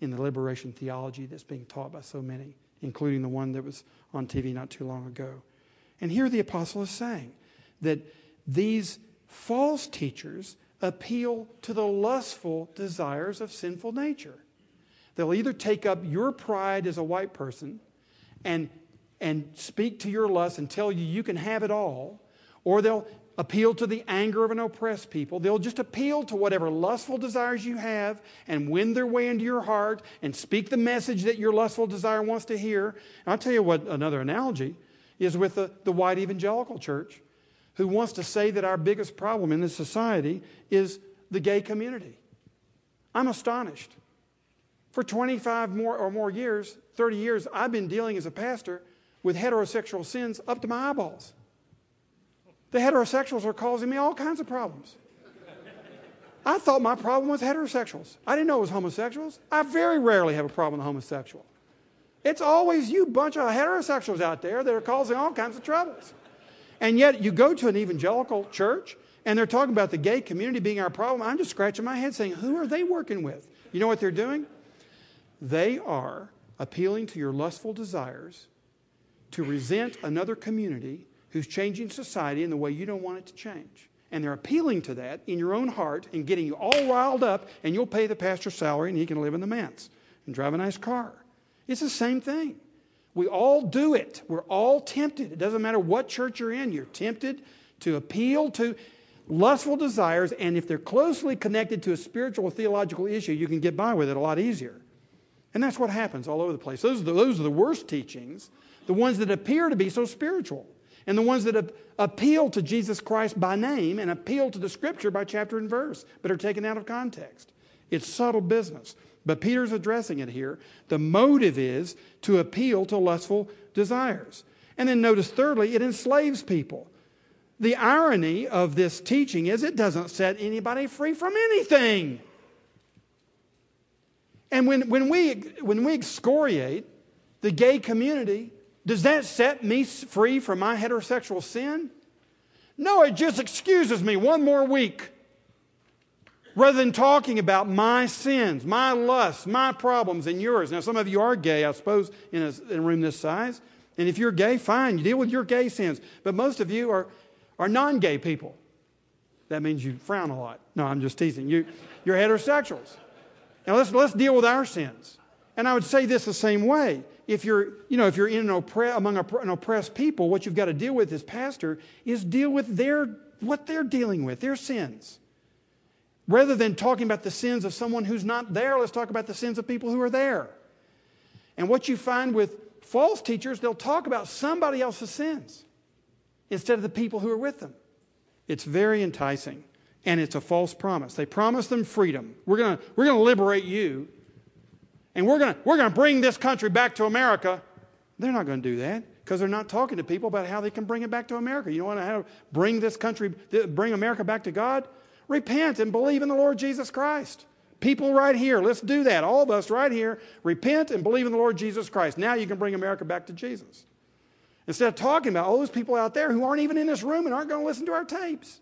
in the liberation theology that's being taught by so many, including the one that was on T V not too long ago? And here the apostle is saying that these false teachers appeal to the lustful desires of sinful nature. They'll either take up your pride as a white person and, and speak to your lust and tell you you can have it all, or they'll appeal to the anger of an oppressed people. They'll just appeal to whatever lustful desires you have and win their way into your heart and speak the message that your lustful desire wants to hear. And I'll tell you what, another analogy is with the, the white evangelical church, who wants to say that our biggest problem in this society is the gay community. I'm astonished. For twenty-five more or more years, thirty years, I've been dealing as a pastor with heterosexual sins up to my eyeballs. The heterosexuals are causing me all kinds of problems. I thought my problem was heterosexuals. I didn't know it was homosexuals. I very rarely have a problem with homosexual. It's always you bunch of heterosexuals out there that are causing all kinds of troubles. And yet you go to an evangelical church and they're talking about the gay community being our problem. I'm just scratching my head saying, who are they working with? You know what they're doing? They are appealing to your lustful desires to resent another community who's changing society in the way you don't want it to change. And they're appealing to that in your own heart and getting you all riled up, and you'll pay the pastor's salary and he can live in the manse and drive a nice car. It's the same thing. We all do it. We're all tempted. It doesn't matter what church you're in. You're tempted to appeal to lustful desires, and if they're closely connected to a spiritual or theological issue, you can get by with it a lot easier. And that's what happens all over the place. Those are the, those are the worst teachings, the ones that appear to be so spiritual, and the ones that ap- appeal to Jesus Christ by name and appeal to the Scripture by chapter and verse, but are taken out of context. It's subtle business. But Peter's addressing it here. The motive is to appeal to lustful desires. And then notice, thirdly, it enslaves people. The irony of this teaching is it doesn't set anybody free from anything. And when, when, we, when we excoriate the gay community, does that set me free from my heterosexual sin? No, it just excuses me one more week. Rather than talking about my sins, my lusts, my problems, and yours. Now, some of you are gay, I suppose, in a, in a room this size. And if you're gay, fine, you deal with your gay sins. But most of you are, are non-gay people. That means you frown a lot. No, I'm just teasing. You, you're heterosexuals. Now, let's, let's deal with our sins. And I would say this the same way. If you're, you know, if you're in an oppre- among an oppressed people, what you've got to deal with as pastor is deal with their what they're dealing with, their sins. Rather than talking about the sins of someone who's not there, let's talk about the sins of people who are there. And what you find with false teachers, they'll talk about somebody else's sins instead of the people who are with them. It's very enticing, and it's a false promise. They promise them freedom. We're going we're going to liberate you, and we're going we're going to bring this country back to America. They're not going to do that, because they're not talking to people about how they can bring it back to America. You don't want to how to bring this country, bring America back to God? Repent and believe in the Lord Jesus Christ. People right here, let's do that. All of us right here, repent and believe in the Lord Jesus Christ. Now you can bring America back to Jesus. Instead of talking about all those people out there who aren't even in this room and aren't going to listen to our tapes.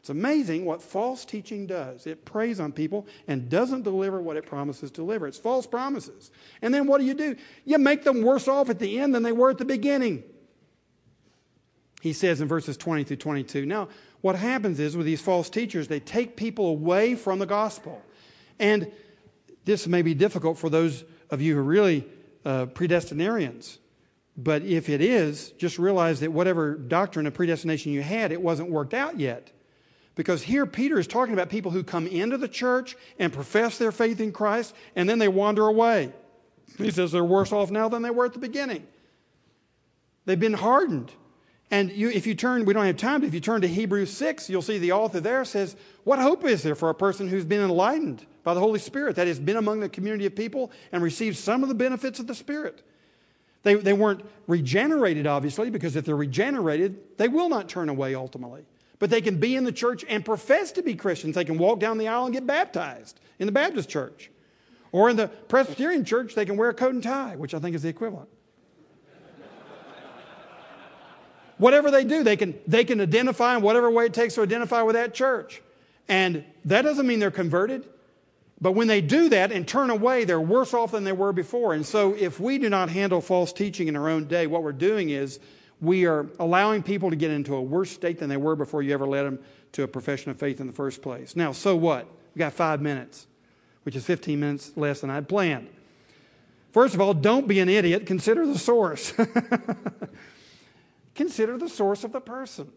It's amazing what false teaching does. It preys on people and doesn't deliver what it promises to deliver. It's false promises. And then what do you do? You make them worse off at the end than they were at the beginning. He says in verses twenty through twenty-two, now, what happens is with these false teachers, they take people away from the gospel. And this may be difficult for those of you who are really uh, predestinarians. But if it is, just realize that whatever doctrine of predestination you had, it wasn't worked out yet. Because here Peter is talking about people who come into the church and profess their faith in Christ, and then they wander away. He says they're worse off now than they were at the beginning. They've been hardened. And you, if you turn, we don't have time, but if you turn to Hebrews six, you'll see the author there says, what hope is there for a person who's been enlightened by the Holy Spirit, that has been among the community of people and received some of the benefits of the Spirit? They, they weren't regenerated, obviously, because if they're regenerated, they will not turn away ultimately. But they can be in the church and profess to be Christians. They can walk down the aisle and get baptized in the Baptist church. Or in the Presbyterian church, they can wear a coat and tie, which I think is the equivalent. Whatever they do, they can, they can identify in whatever way it takes to identify with that church. And that doesn't mean they're converted. But when they do that and turn away, they're worse off than they were before. And so if we do not handle false teaching in our own day, what we're doing is we are allowing people to get into a worse state than they were before you ever led them to a profession of faith in the first place. Now, so what? We've got five minutes, which is fifteen minutes less than I had planned. First of all, don't be an idiot. Consider the source. Consider the source of the person.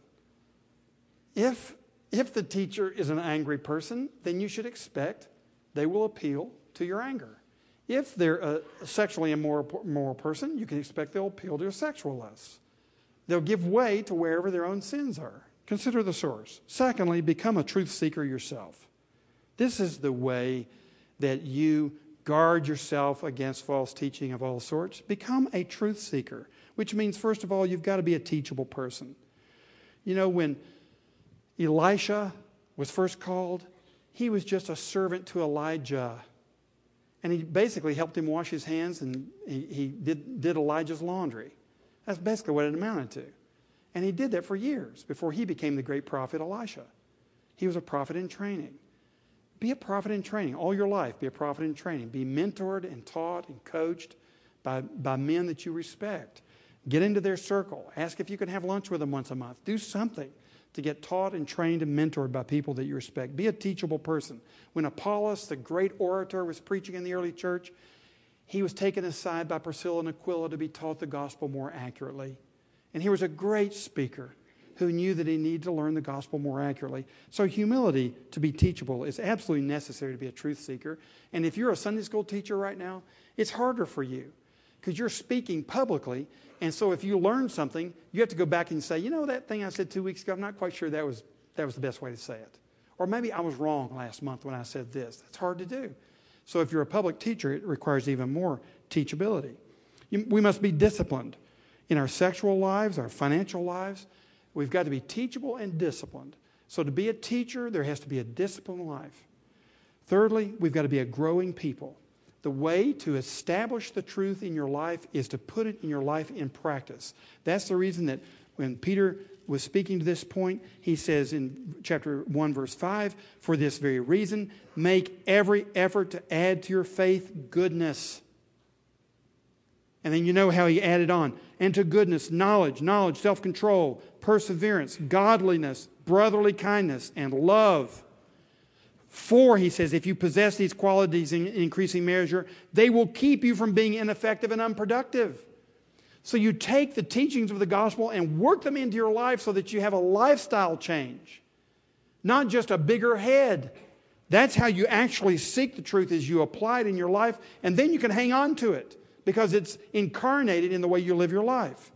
If, if the teacher is an angry person, then you should expect they will appeal to your anger. If they're a sexually immoral, immoral person, you can expect they'll appeal to your sexual lusts. They'll give way to wherever their own sins are. Consider the source. Secondly, become a truth seeker yourself. This is the way that you guard yourself against false teaching of all sorts. Become a truth seeker, which means, first of all, you've got to be a teachable person. You know, when Elisha was first called, he was just a servant to Elijah. And he basically helped him wash his hands, and he, he did, did Elijah's laundry. That's basically what it amounted to. And he did that for years before he became the great prophet Elisha. He was a prophet in training. Be a prophet in training all your life. Be a prophet in training. Be mentored and taught and coached by, by men that you respect. Get into their circle. Ask if you can have lunch with them once a month. Do something to get taught and trained and mentored by people that you respect. Be a teachable person. When Apollos, the great orator, was preaching in the early church, he was taken aside by Priscilla and Aquila to be taught the gospel more accurately. And he was a great speaker who knew that he needed to learn the gospel more accurately. So humility, to be teachable, is absolutely necessary to be a truth seeker. And if you're a Sunday school teacher right now, it's harder for you because you're speaking publicly. And so if you learn something, you have to go back and say, you know, that thing I said two weeks ago, I'm not quite sure that was, that was the best way to say it. Or maybe I was wrong last month when I said this. That's hard to do. So if you're a public teacher, it requires even more teachability. You, we must be disciplined in our sexual lives, our financial lives. We've got to be teachable and disciplined. So to be a teacher, there has to be a disciplined life. Thirdly, we've got to be a growing people. The way to establish the truth in your life is to put it in your life in practice. That's the reason that when Peter was speaking to this point, he says in chapter one, verse five, for this very reason, make every effort to add to your faith goodness. And then you know how he added on. And to goodness, knowledge, knowledge, self-control, perseverance, godliness, brotherly kindness, and love. For, he says, if you possess these qualities in increasing measure, they will keep you from being ineffective and unproductive. So you take the teachings of the gospel and work them into your life so that you have a lifestyle change, not just a bigger head. That's how you actually seek the truth, is you apply it in your life, and then you can hang on to it because it's incarnated in the way you live your life.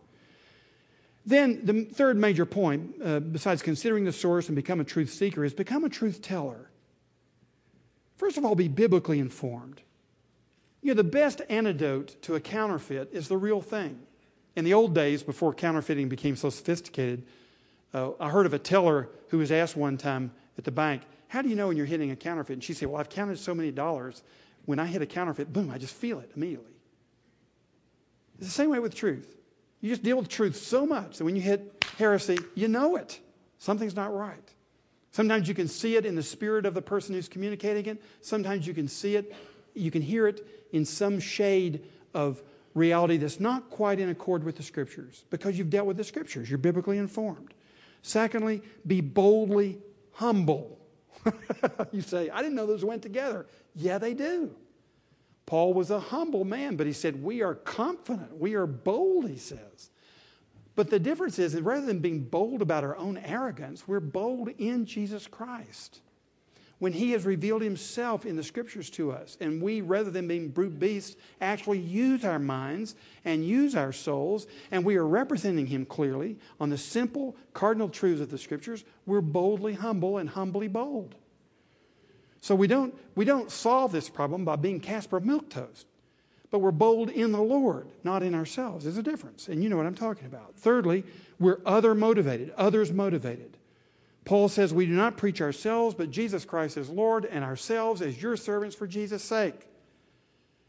Then the third major point, uh, besides considering the source and become a truth seeker, is become a truth teller. First of all, be biblically informed. You know, the best antidote to a counterfeit is the real thing. In the old days, before counterfeiting became so sophisticated, uh, I heard of a teller who was asked one time at the bank, how do you know when you're hitting a counterfeit? And she said, well, I've counted so many dollars. When I hit a counterfeit, boom, I just feel it immediately. It's the same way with truth. You just deal with truth so much that when you hit heresy, you know it. Something's not right. Sometimes you can see it in the spirit of the person who's communicating it. Sometimes you can see it, you can hear it in some shade of reality that's not quite in accord with the Scriptures because you've dealt with the Scriptures. You're biblically informed. Secondly, be boldly humble. You say, I didn't know those went together. Yeah, they do. Paul was a humble man, but he said, we are confident. We are bold, he says. But the difference is that rather than being bold about our own arrogance, we're bold in Jesus Christ. when he has revealed himself in the scriptures to us. And we, rather than being brute beasts, actually use our minds and use our souls, and we are representing him clearly on the simple cardinal truths of the scriptures. We're boldly humble and humbly bold. So we don't, we don't solve this problem by being Casper Milquetoast, but we're bold in the Lord, not in ourselves. There's a difference, and you know what I'm talking about. Thirdly, we're other motivated, others motivated. Paul says we do not preach ourselves, but Jesus Christ as Lord and ourselves as your servants for Jesus' sake.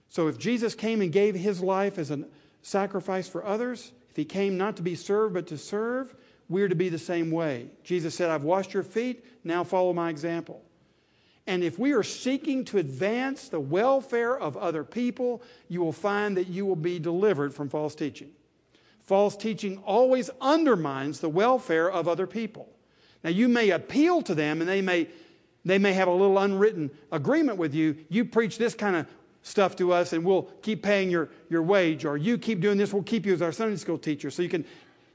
So if Jesus came and gave his life as a sacrifice for others, if he came not to be served but to serve, we're to be the same way. Jesus said, I've washed your feet, now follow my example. And if we are seeking to advance the welfare of other people, you will find that you will be delivered from false teaching. False teaching always undermines the welfare of other people. Now, you may appeal to them, and they may, they may have a little unwritten agreement with you. You preach this kind of stuff to us, and we'll keep paying your, your wage, or you keep doing this, we'll keep you as our Sunday school teacher. So you can,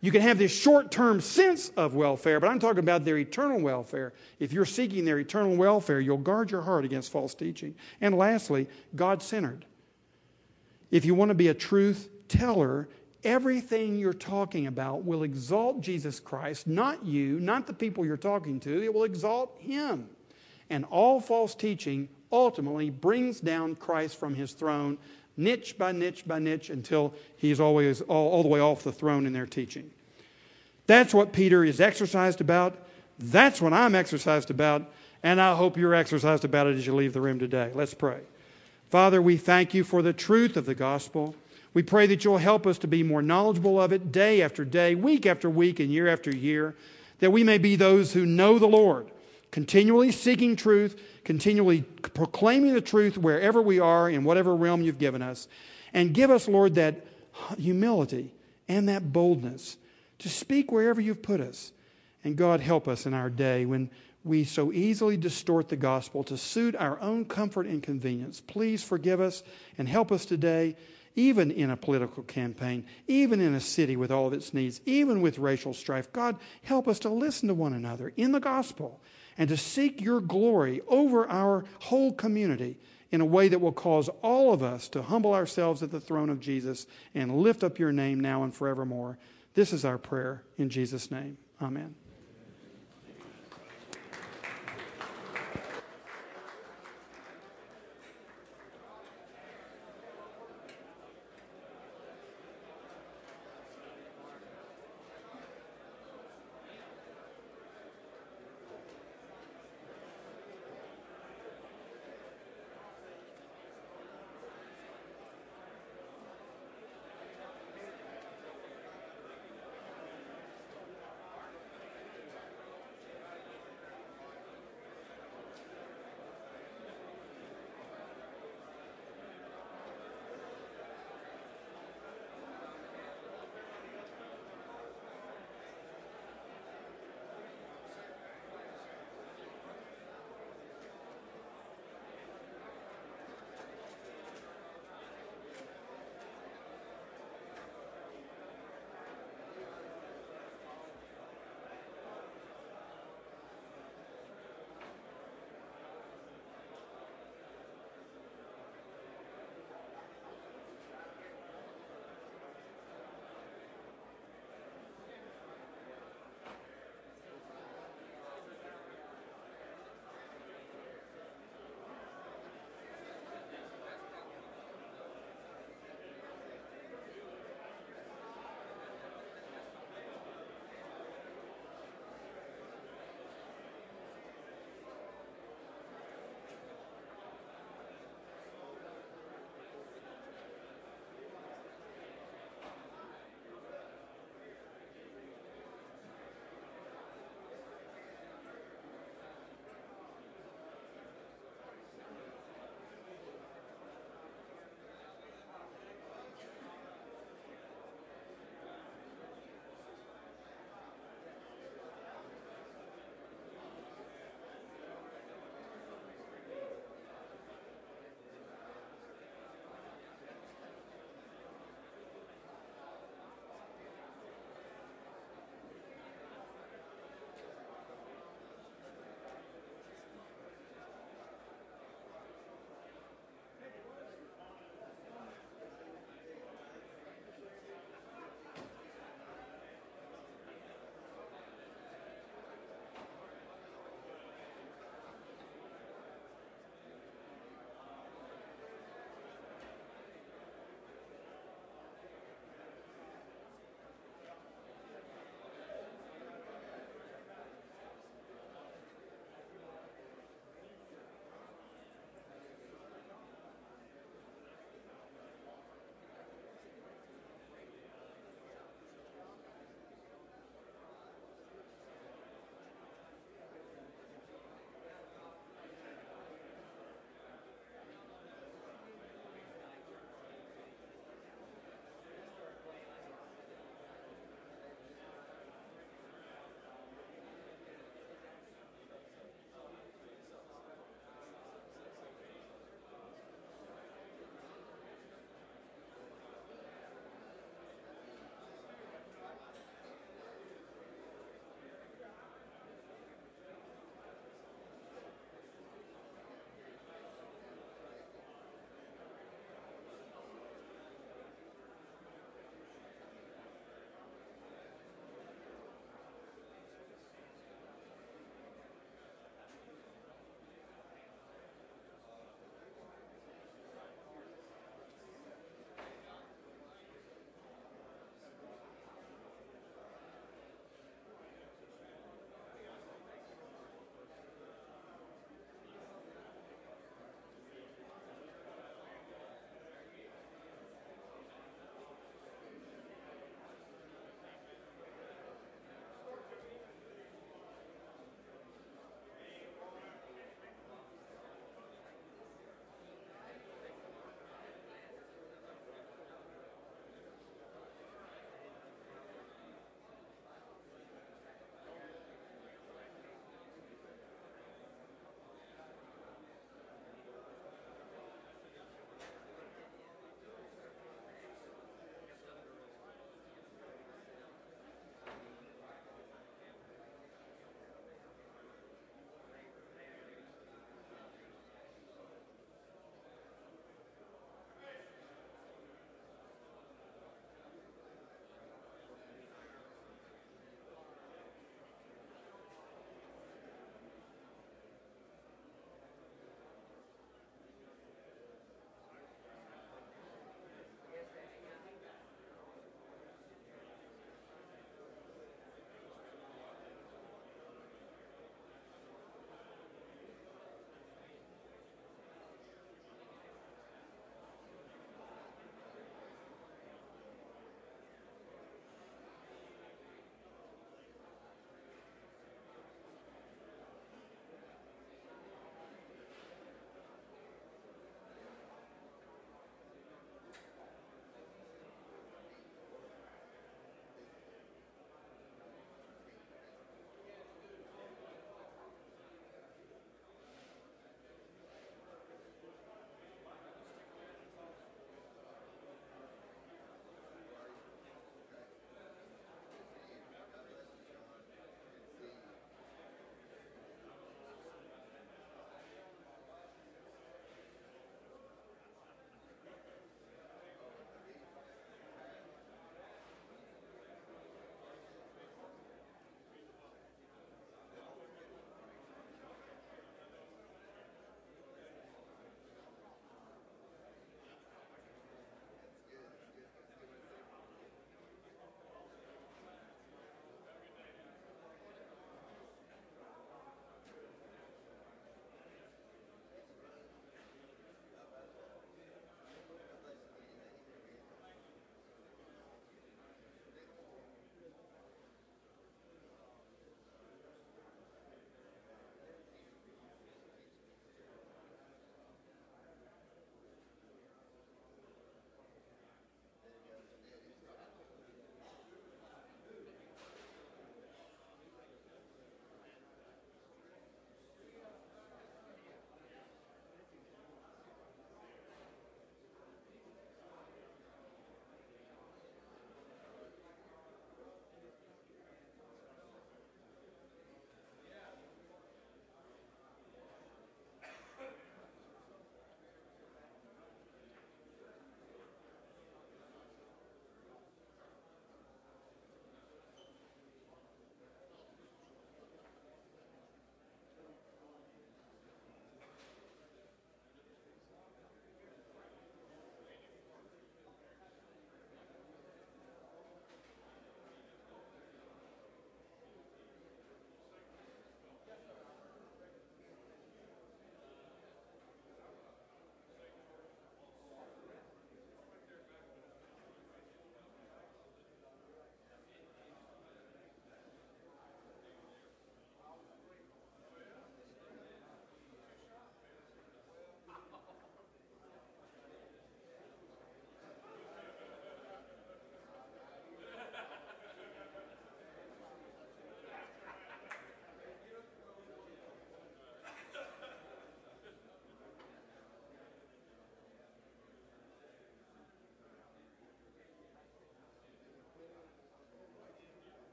you can have this short-term sense of welfare, but I'm talking about their eternal welfare. If you're seeking their eternal welfare, you'll guard your heart against false teaching. And lastly, God-centered. If you want to be a truth teller, everything you're talking about will exalt Jesus Christ, not you, not the people you're talking to. It will exalt him. And all false teaching ultimately brings down Christ from his throne, niche by niche by niche, until he's always all, all the way off the throne in their teaching. That's what Peter is exercised about. That's what I'm exercised about. And I hope you're exercised about it as you leave the room today. Let's pray. Father, we thank you for the truth of the gospel. We pray that you'll help us to be more knowledgeable of it day after day, week after week, and year after year, that we may be those who know the Lord, continually seeking truth, continually proclaiming the truth wherever we are, in whatever realm you've given us. And give us, Lord, that humility and that boldness to speak wherever you've put us. And God, help us in our day when we so easily distort the gospel to suit our own comfort and convenience. Please forgive us and help us today, even in a political campaign, even in a city with all of its needs, even with racial strife. God, help us to listen to one another in the gospel and to seek your glory over our whole community in a way that will cause all of us to humble ourselves at the throne of Jesus and lift up your name now and forevermore. This is our prayer in Jesus' name. Amen.